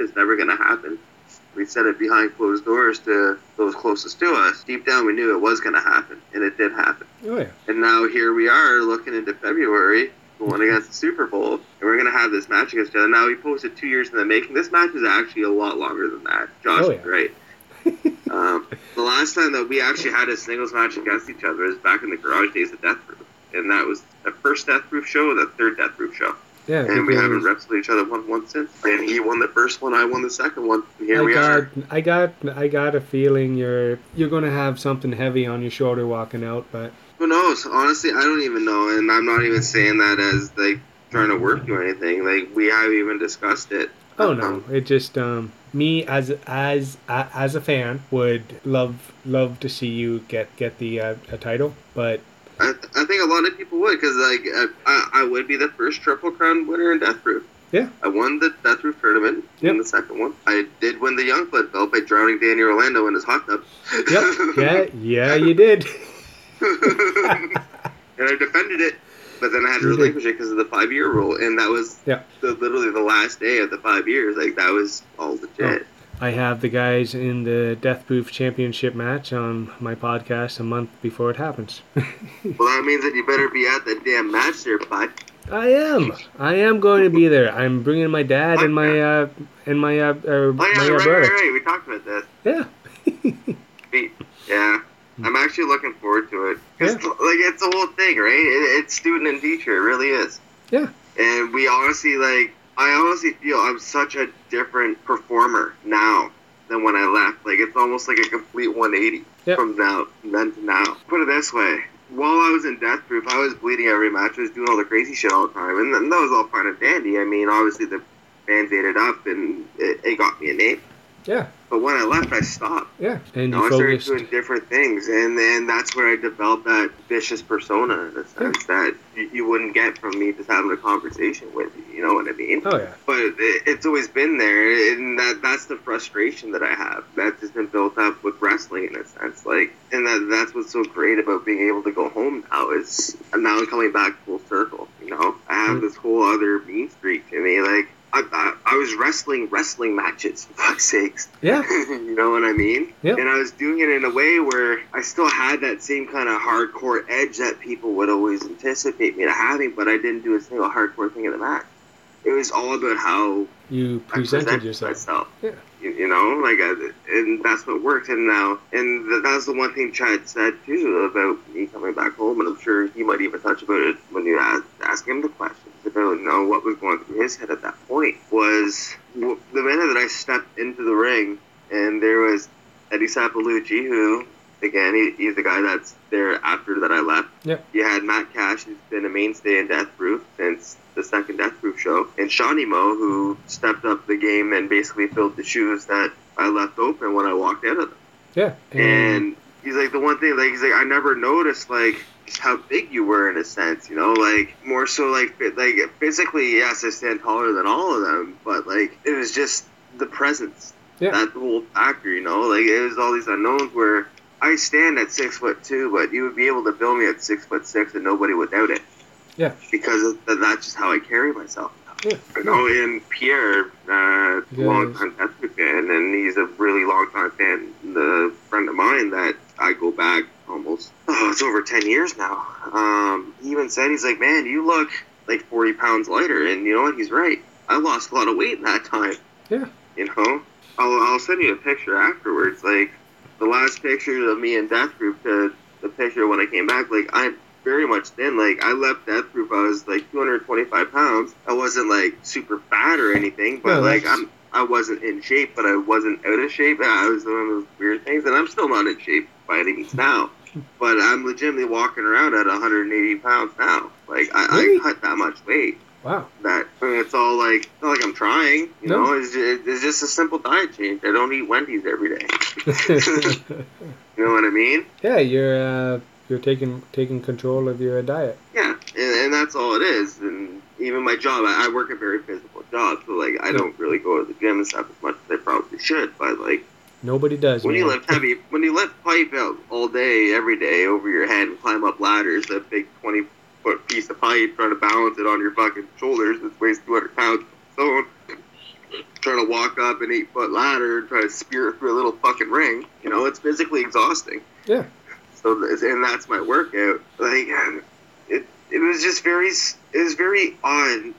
we said it behind closed doors to those closest to us. Deep down, we knew it was going to happen, and it did happen. Oh, yeah. And now here we are looking into February, going against the Super Bowl, and we're going to have this match against each other. Now, we posted 2 years in the making. This match is actually a lot longer than that. Josh is right. The last time that we actually had a singles match against each other was back in the garage days of Death Proof, and that was the first Death Proof show and the third Death Proof show. Yeah, and we haven't wrestled each other once since. And he won the first one, I won the second one. And here we are. I got a feeling you're gonna have something heavy on your shoulder walking out, but who knows? Honestly, I don't even know, and I'm not even saying that as like trying to work you or anything. Like, we haven't even discussed it. Oh no, it just me as a fan would love to see you get the a title, but I think a lot of people would, because like I would be the first Triple Crown winner in Death Proof. Yeah, I won the Death Proof tournament in the second one. I did win the Youngblood belt by drowning Danny Orlando in his hot tub. Yep, yeah, you did. And I defended it. But then I had to relinquish it because of the 5-year rule, and that was literally the last day of the 5 years. Like, that was all legit. I have the guys in the Death Proof Championship match on my podcast a month before it happens. Well, that means that you better be at that damn match there, bud. I am going to be there. I'm bringing my dad and my brother. Right. We talked about this. Yeah. Yeah. I'm actually looking forward to it. Like, it's the whole thing, right? It's student and teacher. It really is. Yeah. And we honestly, like, I honestly feel I'm such a different performer now than when I left. Like, it's almost like a complete 180 from then to now. Put it this way. While I was in Death Proof, I was bleeding every match. I was doing all the crazy shit all the time. And that was all fine and dandy. I mean, obviously, the fans ate it up, and it got me a name. Yeah. But when I left, I stopped. Yeah. And I started doing different things. And then that's where I developed that vicious persona, in a sense, that you wouldn't get from me just having a conversation with you. You know what I mean? Oh, yeah. But it's always been there. And that's the frustration that I have. That's just been built up with wrestling, in a sense. Like, and that's what's so great about being able to go home now, is now I'm coming back full circle. You know? I have this whole other mean streak to me. Like, I was wrestling matches, for fuck's sakes. Yeah. You know what I mean? Yep. And I was doing it in a way where I still had that same kind of hardcore edge that people would always anticipate me to having, but I didn't do a single hardcore thing in the match. It was all about how you presented yourself. Yeah. You know, like, and that's what worked. And now, and that's the one thing Chad said too about me coming back home, and I'm sure he might even touch about it when you ask him the questions about, you know, what was going through his head at that point. Was the minute that I stepped into the ring, and there was Eddie Sapolucci, who, again, he's the guy that's there after that I left. Yep. You had Matt Cash, who's been a mainstay in Death Proof since the second Death Proof show, and Shawnee Mo, who stepped up the game and basically filled the shoes that I left open when I walked out of them. Yeah. And he's like, the one thing, like, he's like, I never noticed, like, just how big you were, in a sense, you know, like, more so, like physically, yes, I stand taller than all of them, but, like, it was just the presence. Yeah. That whole factor, you know, like, it was all these unknowns where I stand at 6'2", but you would be able to bill me at 6'6", and nobody would doubt it. Yeah. Because that's just how I carry myself. Yeah. You know, and Pierre, long-time Patrick fan, and he's a really long-time fan, the friend of mine that I go back almost, it's over 10 years now. He even said, he's like, man, you look like 40 pounds lighter, and you know what, he's right. I lost a lot of weight in that time. Yeah. You know? I'll send you a picture afterwards, like, the last picture of me in Death Proof to the picture when I came back, like, I'm very much thin. Like, I left Death Proof, I was like 225 pounds. I wasn't like super fat or anything, but I wasn't in shape, but I wasn't out of shape. I was doing those weird things, and I'm still not in shape by any means now, but I'm legitimately walking around at 180 pounds now. Like, I cut that much weight. Wow. That, I mean, it's all like, it's not like I'm trying, you know, it's just a simple diet change. I don't eat Wendy's every day. You know what I mean? Yeah, you're taking control of your diet. Yeah, and that's all it is. And even my job, I work a very physical job, so like I don't really go to the gym and stuff as much as I probably should. But like nobody does. When you lift heavy, when you lift pipe out all day, every day over your head and climb up ladders, that big 20-foot piece of pipe, trying to balance it on your fucking shoulders, that weighs 200 pounds. So trying to walk up an 8-foot ladder and try to spear it through a little fucking ring, you know, it's physically exhausting. Yeah. So, and that's my workout. Like, it was just very odd,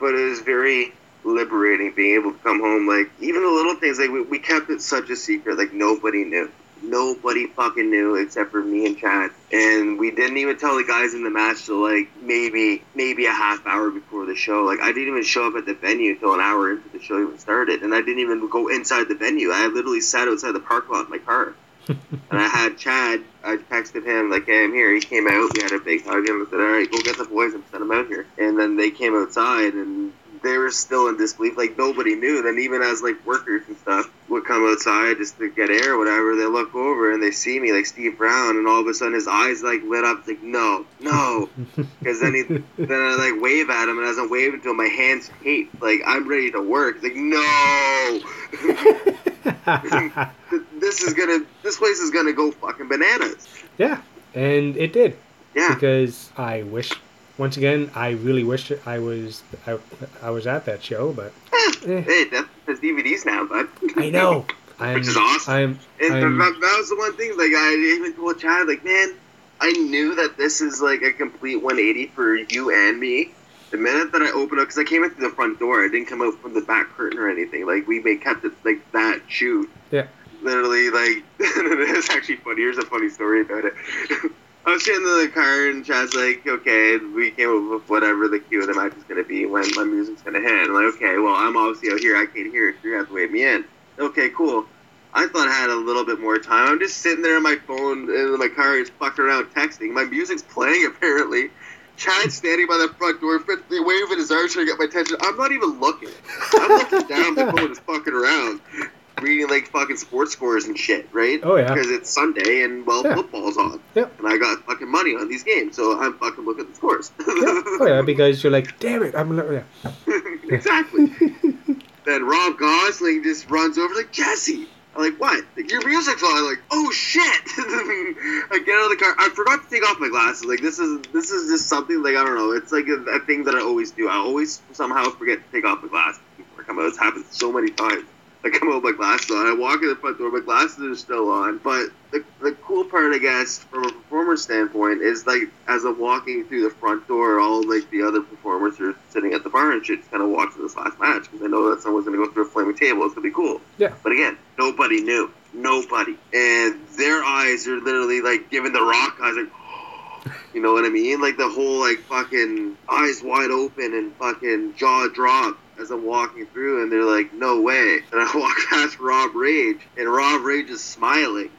but it was very liberating being able to come home. Like, even the little things, like, we kept it such a secret, like, nobody knew. Nobody fucking knew except for me and Chad. And we didn't even tell the guys in the match till, like, maybe a half hour before the show. Like, I didn't even show up at the venue till an hour into the show even started. And I didn't even go inside the venue. I literally sat outside the parking lot in my car. And I had Chad, I texted him, like, hey, I'm here. He came out, we had a big hug, and I said, all right, go get the boys and send them out here. And then they came outside, and they were still in disbelief. Like, nobody knew. Then even as, like, workers and stuff would come outside just to get air or whatever, they look over and they see me, like Steve Brown, and all of a sudden his eyes, like, lit up, like, no. Because then I, like, wave at him, and as I wave until my hands taped, like, I'm ready to work. It's like, no! This place is gonna go fucking bananas. Yeah, and it did. Yeah. Because I wish... Once again, I really wish I was at that show, but... Hey, there's DVDs now, bud. I know. Which is awesome. That was the one thing, like, I even told Chad, like, man, I knew that this is, like, a complete 180 for you and me. The minute that I opened up, because I came in through the front door, I didn't come out from the back curtain or anything. Like, we kept it, like, that shoot. Yeah. Literally, like, it's actually funny. Here's a funny story about it. I was sitting in the car, and Chad's like, okay, we came up with whatever the cue of the match is going to be, when my music's going to hit. I'm like, okay, well, I'm obviously out here. I can't hear it. You're going to have to wave me in. Okay, cool. I thought I had a little bit more time. I'm just sitting there on my phone in my car, just fucking around texting. My music's playing, apparently. Chad's standing by the front door, waving his arm, trying to get my attention. I'm not even looking. I'm looking down, the phone is fucking around. Reading, like, fucking sports scores and shit, right? Oh, yeah. Because it's Sunday, and, football's on. Yeah. And I got fucking money on these games, so I'm fucking looking at the scores. Yeah. Oh, yeah, because you're like, damn it, I'm... Yeah. Exactly. Then Rob Gosling just runs over, like, Jesse! I'm like, what? Like, your music's on. I'm like, oh, shit! I get out of the car. I forgot to take off my glasses. Like, this is just something, like, I don't know. It's, like, a thing that I always do. I always somehow forget to take off my glasses before I come out. It's happened so many times. I come out with my glasses on. I walk in the front door, my glasses are still on. But the cool part, I guess, from a performer's standpoint, is, like, as I'm walking through the front door, all, like, the other performers are sitting at the bar and shit, just kind of watching this last match, because I know that someone's going to go through a flaming table. It's going to be cool. Yeah. But again, nobody knew. Nobody. And their eyes are literally, like, giving the rock eyes, like, you know what I mean? Like, the whole, like, fucking eyes wide open and fucking jaw drop as I'm walking through, and they're like, no way. And I walk past Rob Rage, and Rob Rage is smiling,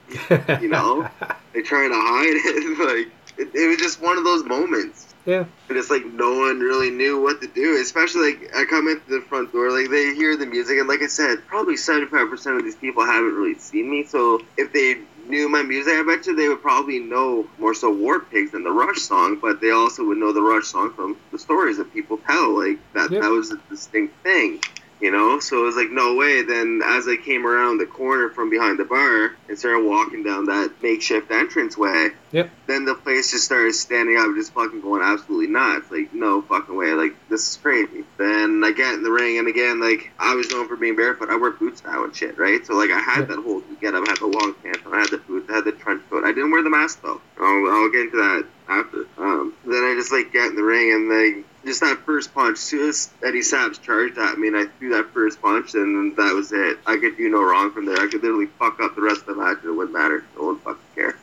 you know? They're trying to hide it. Like, it was just one of those moments. Yeah. And it's like no one really knew what to do, especially, like, I come in through the front door, like, they hear the music, and like I said, probably 75% of these people haven't really seen me, so if they knew my music, I bet you they would probably know more so War Pigs than the Rush song, but they also would know the Rush song from the stories that people tell. Like, that was a distinct thing. you know? So it was like, no way. Then as I came around the corner from behind the bar and started walking down that makeshift entranceway, yep, then the place just started standing up, just fucking going absolutely nuts. Like, no fucking way. Like, this is crazy. Then I get in the ring, and again, like, I was known for being barefoot. I wear boots now and shit, right? So, like, I had that whole get-up. I had the long pants on. I had the boots. I had the trench coat. I didn't wear the mask, though. I'll get into that after. Then I just, like, get in the ring, and, like, just that first punch, as soon as Eddie Saps charged at me and I threw that first punch, and that was it. I could do no wrong from there. I could literally fuck up the rest of the match and it wouldn't matter. No one fucking cared.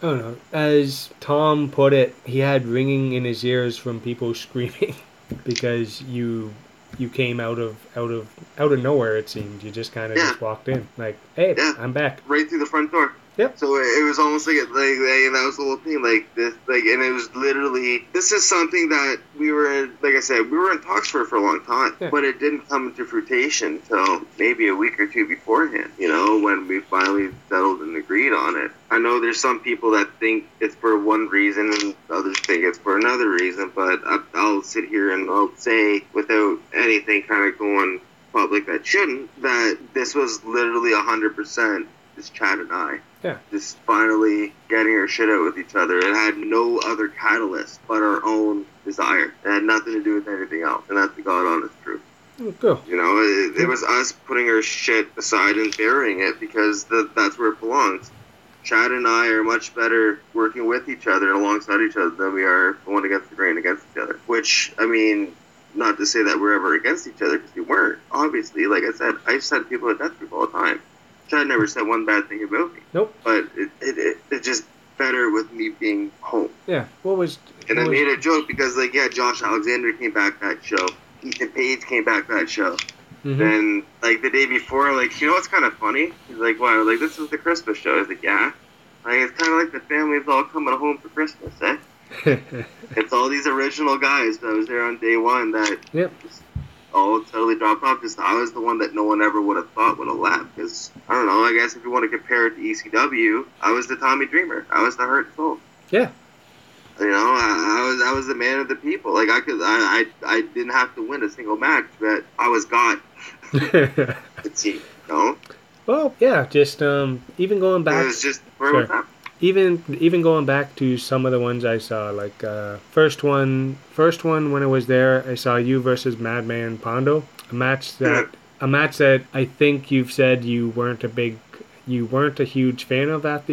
Oh no. As Tom put it, he had ringing in his ears from people screaming because you came out of nowhere, it seemed. You just kind of just walked in. Like, hey, I'm back. Right through the front door. Yep. So it was almost like that was the whole thing, like this, like, and it was literally, this is something that we were, like I said, we were in talks for a long time, but it didn't come into fruition until maybe a week or two beforehand, you know, when we finally settled and agreed on it. I know there's some people that think it's for one reason and others think it's for another reason, but I'll sit here and I'll say without anything kind of going public that shouldn't, that this was literally 100% just Chad and I. Yeah. Just finally getting our shit out with each other. It had no other catalyst but our own desire. It had nothing to do with anything else. And that's the God honest truth. Cool. You know, it was us putting our shit aside and burying it because that's where it belongs. Chad and I are much better working with each other and alongside each other than we are going against the grain against each other. Which, I mean, not to say that we're ever against each other because we weren't. Obviously, like I said, I've said people at Death Proof all the time. I never said one bad thing about me. Nope. But it just better with me being home. Yeah. I made a joke because, like, yeah, Josh Alexander came back that show. Ethan Page came back that show. Mm-hmm. And, like, the day before, like, you know what's kind of funny? He's like, wow, like, this is the Christmas show. I was like, yeah. Like, it's kind of like the family's all coming home for Christmas, eh? It's all these original guys that was there on day one that... Yep. All totally dropped off. Just I was the one that no one ever would have thought would have lapped. Because I don't know. I guess if you want to compare it to ECW, I was the Tommy Dreamer. I was the Hurt Soul. Yeah. You know, I was the man of the people. Like I didn't have to win a single match, but I was God. It's you know. Well, yeah. Just even going back. It was just where it was Even going back to some of the ones I saw, like first one when I was there, I saw you versus Madman Pondo, a match that I think you've said you weren't a huge fan of at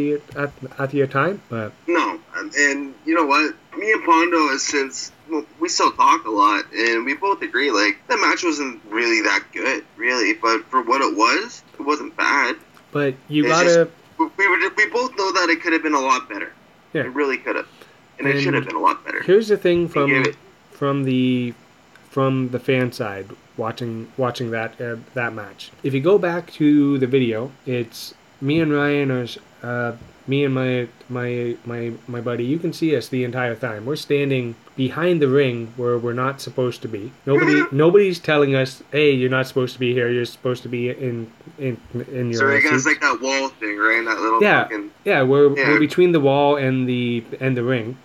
your time, but no, and you know what, me and Pondo is since. Well, we still talk a lot, and we both agree, like, that match wasn't really that good, really, but for what it was, it wasn't bad. But we both know that it could have been a lot better. Yeah. It really could have. And it should have been a lot better. Here's the thing from the fan side watching that match. If you go back to the video, it's me and Ryan are me and my buddy. You can see us the entire time. We're standing behind the ring where we're not supposed to be. Nobody's telling us, hey, you're not supposed to be here. You're supposed to be in your. So you guys like that wall thing, right? That little fucking... yeah. We're between the wall and the ring.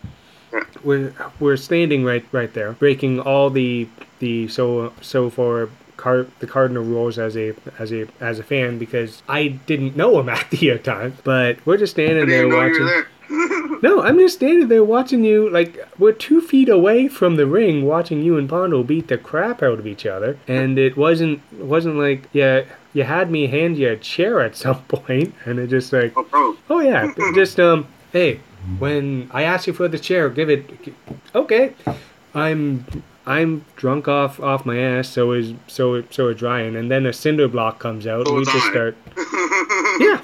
Yeah. We're standing right there, breaking all the the cardinal rules as a fan because I didn't know him at the time. But we're just standing there watching. No, I'm just standing there watching you, like, we're 2 feet away from the ring watching you and Pondo beat the crap out of each other, and it wasn't like, yeah, you had me hand you a chair at some point, and it just like, oh yeah, just, hey, when I ask you for the chair, give it, okay, I'm drunk off my ass, so is Ryan, and then a cinder block comes out, and we just start, yeah.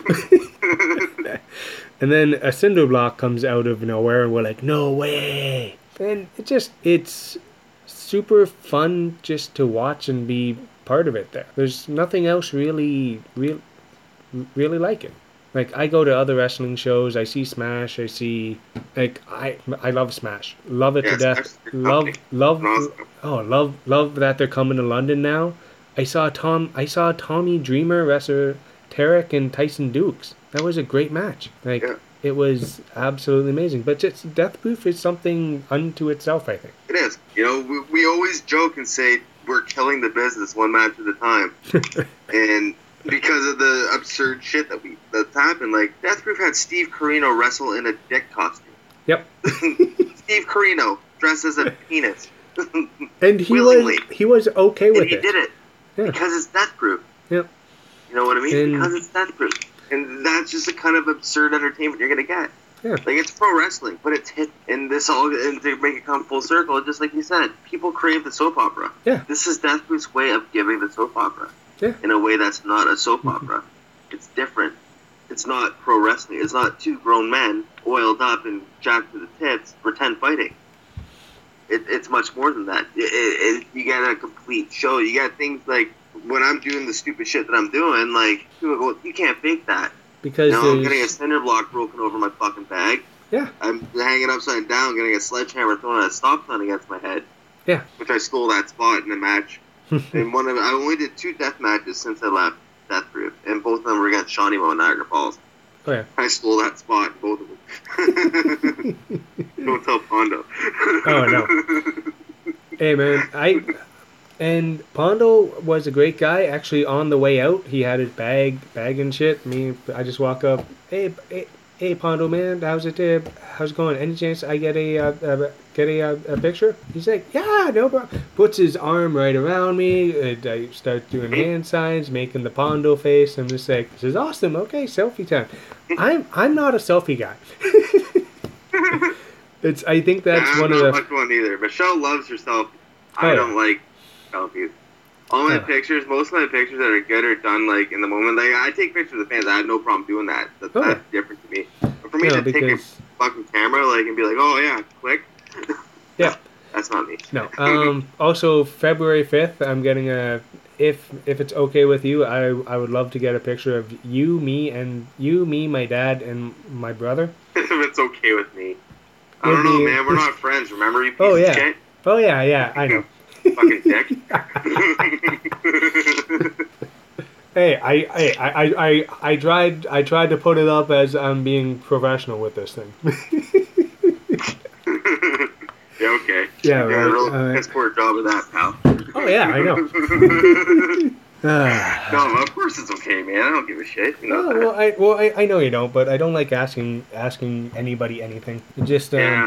And then a cinder block comes out of nowhere, and we're like, no way! And it's super fun just to watch and be part of it there. There's nothing else really like it. Like, I go to other wrestling shows, I see Smash, I love Smash. Love it to death. Love that they're coming to London now. I saw Tommy Dreamer wrestler Tarek and Tyson Dukes. That was a great match. Like, It was absolutely amazing. But just Death Proof is something unto itself, I think. It is. You know, we always joke and say we're killing the business one match at a time. And because of the absurd shit that's happened, like, Death Proof had Steve Corino wrestle in a dick costume. Yep. Steve Corino dressed as a penis. And he was okay with it. He did it. Yeah. Because it's Death Proof. Yep. You know what I mean? And because it's Death Proof. And that's just the kind of absurd entertainment you're going to get. Yeah. Like, it's pro wrestling, but it's hit, and this all, and to make it come full circle, just like you said, people crave the soap opera. Yeah. This is Death Proof's way of giving the soap opera. Yeah. In a way that's not a soap opera. It's different. It's not pro wrestling. It's not two grown men oiled up and jacked to the tits pretend fighting. It's much more than that. You get a complete show. You got things like, when I'm doing the stupid shit that I'm doing, like, you can't fake that. Because now I'm getting a cinder block broken over my fucking bag. Yeah. I'm hanging upside down, getting a sledgehammer thrown at a stop sign against my head. Yeah. Which I stole that spot in the match. And I only did 2 death matches since I left Death Proof, and both of them were against Shawnee Mo and Niagara Falls. Oh, yeah. I stole that spot in both of them. Don't tell Pondo. Oh, no. Hey, man, And Pondo was a great guy. Actually, on the way out, he had his bag and shit. I just walk up, hey, Pondo, man, how's it going? Any chance I get a picture? He's like, yeah, no problem. Puts his arm right around me. And I start doing hand signs, making the Pondo face. I'm just like, this is awesome. Okay, selfie time. I'm not a selfie guy. I think that's one of the. I'm not much one either. Michelle loves herself. Oh, I don't like. All my pictures, most of my pictures that are good are done like in the moment. Like, I take pictures of fans. I have no problem doing that. That's different to me. But for me take a fucking camera, like, and be like, oh yeah, click. Yeah, that's not me. No. Also, February 5th, I'm getting a. If it's okay with you, I would love to get a picture of you, me, my dad, and my brother. If it's okay with me, I don't know, man. We're not friends. Remember you? Oh yeah. Of shit? Oh yeah. I know. Fucking dick. Hey, I tried to put it up as I'm being professional with this thing. Yeah, okay. Yeah, right. That's poor job of that, pal. Oh yeah, I know. No, of course it's okay, man. I don't give a shit. You know I know you don't, but I don't like asking anybody anything. Just I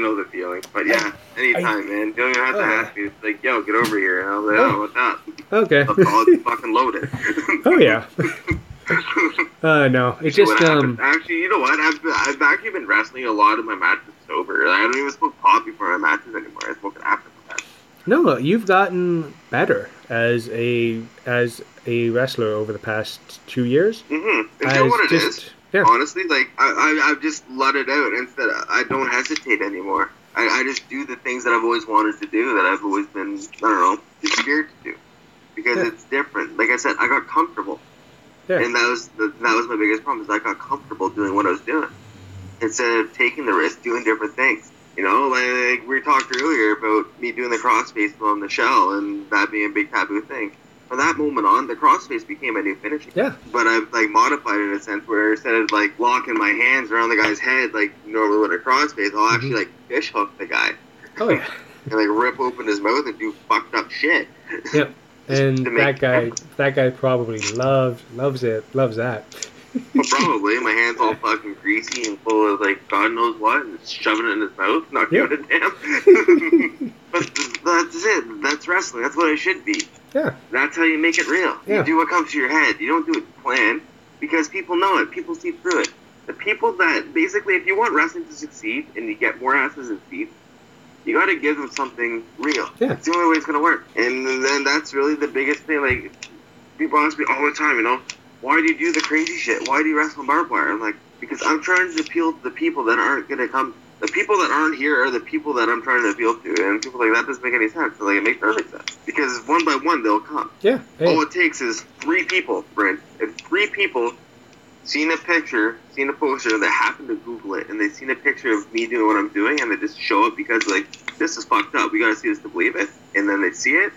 know the feeling, but yeah, anytime, man. You don't even have to ask me. It's like, yo, get over here, and I'm like, oh, what's up? Okay, I'll fucking load it. Oh yeah. No, it's just Actually, you know what? I've actually been wrestling a lot of my matches sober. Like, I don't even smoke pot before my matches anymore. I smoke it after. No, you've gotten better as a wrestler over the past 2 years. Mm-hmm. And you know what it is? Yeah. Honestly, like, I've just let it out. Instead, I don't hesitate anymore. I just do the things that I've always wanted to do, that I've always been, I don't know, just scared to do. Because it's different. Like I said, I got comfortable. Yeah. And that was my biggest problem, is I got comfortable doing what I was doing. Instead of taking the risk, doing different things. You know, like we talked earlier about me doing the crossface on the shell and that being a big taboo thing. From that moment on, the crossface became a new finishing. Yeah. But I've, like, modified it in a sense where instead of, like, locking my hands around the guy's head, like, normally with a crossface, I'll actually, like, fish hook the guy. Oh, yeah. And, like, rip open his mouth and do fucked up shit. Yep. And that guy probably loves that. Well, probably. My hand's all fucking greasy and full of, like, God knows what, and shoving it in his mouth, not giving a damn. But that's it. That's wrestling. That's what it should be. Yeah. That's how you make it real. Yeah. You do what comes to your head. You don't do it planned, because people know it. People see through it. The people that, basically, if you want wrestling to succeed and you get more asses and seats, you got to give them something real. Yeah. That's the only way it's going to work. And then that's really the biggest thing. Like, people ask me all the time, you know, why do you do the crazy shit? Why do you wrestle barbed wire? I'm like, because I'm trying to appeal to the people that aren't going to come. The people that aren't here are the people that I'm trying to appeal to. And people like, that doesn't make any sense. So, like, it makes perfect sense. Because one by one, they'll come. Yeah. Hey. All it takes is 3 people, Brent. If 3 people seen a picture, seen a poster, they happen to Google it, and they seen a picture of me doing what I'm doing, and they just show up because, like, this is fucked up. We got to see this to believe it. And then they see it.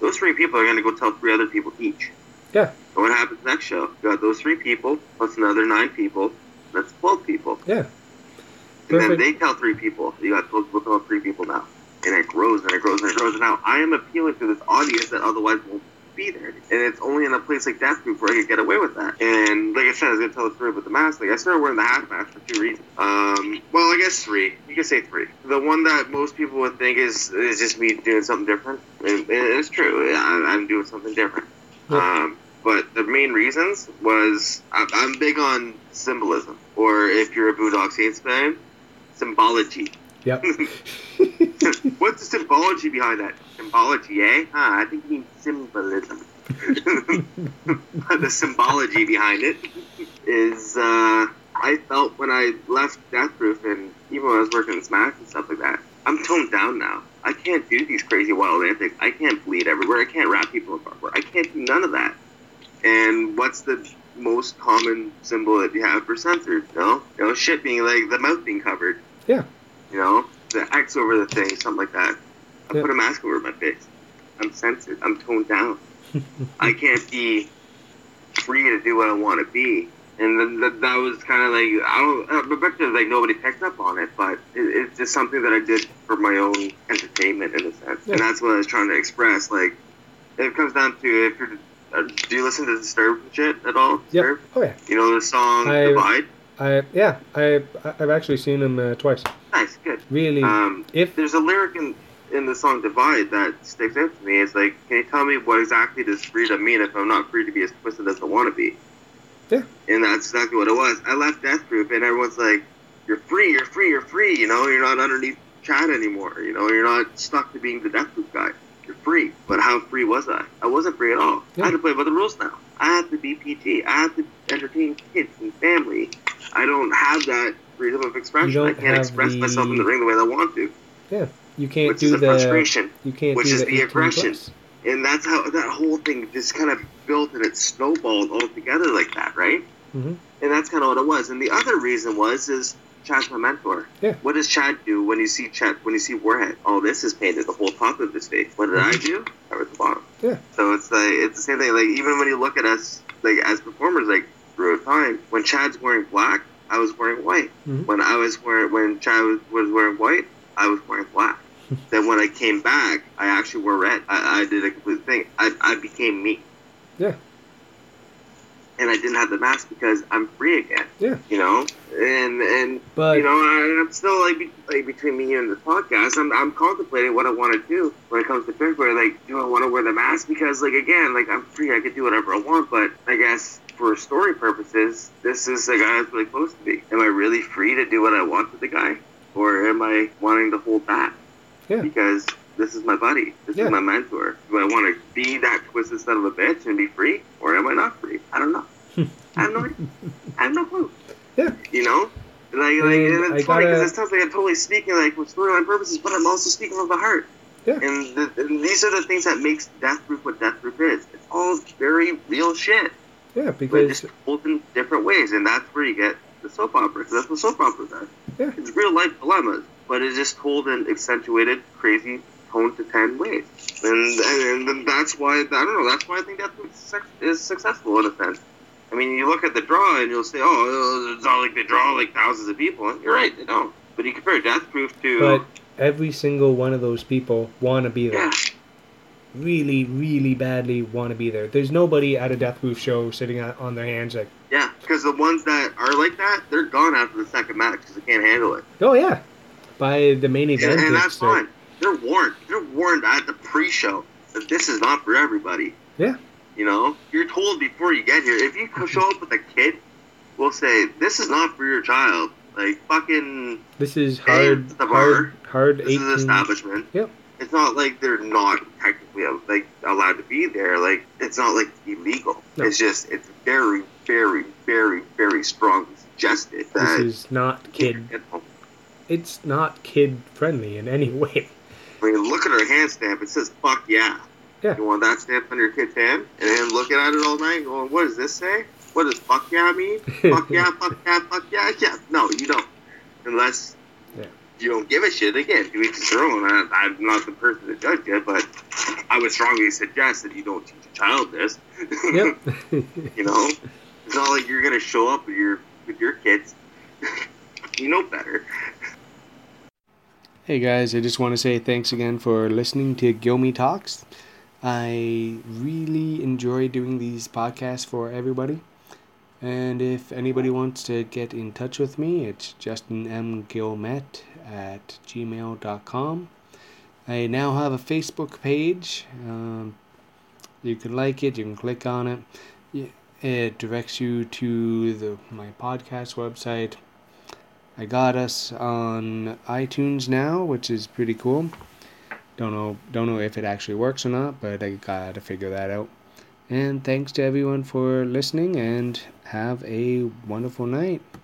Those 3 people are going to go tell 3 other people each. Yeah. And what happens next show? You got those 3 people, plus another 9 people, that's 12 people. Yeah. Perfect. And then they tell 3 people. You got 12 people, 3 people now. and it grows and it grows and it grows. And now I am appealing to this audience that otherwise won't be there. And it's only in a place like Death Proof where I could get away with that. And like I said, I was going to tell the story about the mask. Like, I started wearing the half mask for 2 reasons. Well, I guess 3. You could say 3. The one that most people would think is just me doing something different. And it's true. I'm doing something different. But the main reasons was I'm big on symbolism. Or if you're a Boondock Saints fan, symbology. Yep. What's the symbology behind that? Symbology, eh? Ah, I think you mean symbolism. But the symbology behind it is I felt when I left Death Proof and even when I was working in Smash and stuff like that, I'm toned down now. I can't do these crazy wild antics. I can't bleed everywhere. I can't wrap people in cardboard. I can't do none of that. And what's the most common symbol that you have for censored? You know, shit being like the mouth being covered. Yeah. You know, the X over the thing, something like that. I put a mask over my face. I'm censored. I'm toned down. I can't be free to do what I want to be. And then that was kind of like, I bet there's like nobody picked up on it, but it's just something that I did for my own entertainment in a sense. Yeah. And that's what I was trying to express. Like, it comes down to if you're, do you listen to Disturbed shit at all? Disturbed? Yep. Oh yeah. You know the song Divide? I've actually seen him twice. Nice, good. Really? If there's a lyric in the song Divide that sticks out to me, it's like, can you tell me what exactly does freedom mean if I'm not free to be as twisted as I want to be? Yeah. And that's exactly what it was. I left Death Proof, and everyone's like, you're free, you know, you're not underneath Chad anymore, you know, you're not stuck to being the Death Proof guy. You're free. But how free was I? I wasn't free at all. Yeah. I had to play by the rules now. I had to be PG. I had to entertain kids and family. I don't have that freedom of expression. I can't express myself in the ring the way I want to. Yeah. You can't which do is the frustration. You can't which do is the aggression. Plus. And that's how that whole thing just kind of built and it snowballed all together like that, right? Mm-hmm. And that's kind of what it was. And the other reason is Chad's my mentor. Yeah. What does Chad do when you see Warhead? Oh, this is painted the whole top of his face. What did I do? I was the bottom. Yeah. So it's like it's the same thing. Like even when you look at us, like as performers, like through a time when Chad's wearing black, I was wearing white. Mm-hmm. When Chad was wearing white, I was wearing black. Then when I came back, I actually wore red. I did a complete thing. I became me. Yeah. And I didn't have the mask because I'm free again. Yeah. You know? But, you know, I'm still, like between me and the podcast, I'm contemplating what I want to do when it comes to February. Like, do I want to wear the mask? Because, like, again, like, I'm free. I could do whatever I want. But I guess for story purposes, this is the guy that's really close to me. Am I really free to do what I want with the guy? Or am I wanting to hold back? Yeah. Because this is my buddy. This is my mentor. Do I want to be that twisted son of a bitch and be free? Or am I not free? I don't know. I have no clue. Yeah. You know? And it's funny because it sounds like I'm totally speaking like with storyline purposes, but I'm also speaking from the heart. Yeah. And these are the things that makes Death Proof what Death Proof is. It's all very real shit. Yeah, because... But just told in different ways. And that's where you get the soap opera. Because that's what soap opera does. Yeah. It's real life dilemmas. But it's just told in accentuated, crazy, tone-to-10 ways. And that's why, I don't know, that's why I think that is successful in a sense. I mean, you look at the draw and you'll say, oh, it's not like they draw like thousands of people. And you're right, they don't. But you compare Death Proof to... But every single one of those people want to be there. Yeah. Really, really badly want to be there. There's nobody at a Death Proof show sitting on their hands like... Yeah, because the ones that are like that, they're gone after the second match because they can't handle it. Oh, yeah. By the main event. And that's fine. They're warned. You're warned at the pre-show that this is not for everybody. Yeah. You know? You're told before you get here. If you show up with a kid, we'll say, this is not for your child. Like, fucking... This is hard. This 18... is an establishment. Yep. It's not like they're not technically like allowed to be there. Like, it's not like illegal. No. It's just, it's very, very, very, very strongly suggested that... This is not kid... It's not kid-friendly in any way. I mean, look at her hand stamp. It says, fuck yeah. Yeah. You want that stamp on your kid's hand? And then looking at it all night going, what does this say? What does fuck yeah mean? Fuck yeah, fuck yeah, fuck yeah, yeah. No, you don't. Unless you don't give a shit. Again, you each your own. I'm not the person to judge you, but I would strongly suggest that you don't teach a child this. Yep. You know? It's not like you're going to show up with your kids. You know better. Hey guys, I just want to say thanks again for listening to Gilmy Talks. I really enjoy doing these podcasts for everybody. And if anybody wants to get in touch with me, it's justinmgilmet@gmail.com. I now have a Facebook page. You can like it, you can click on it. It directs you to my podcast website. I got us on iTunes now, which is pretty cool. Don't know if it actually works or not, but I gotta figure that out. And thanks to everyone for listening, and have a wonderful night.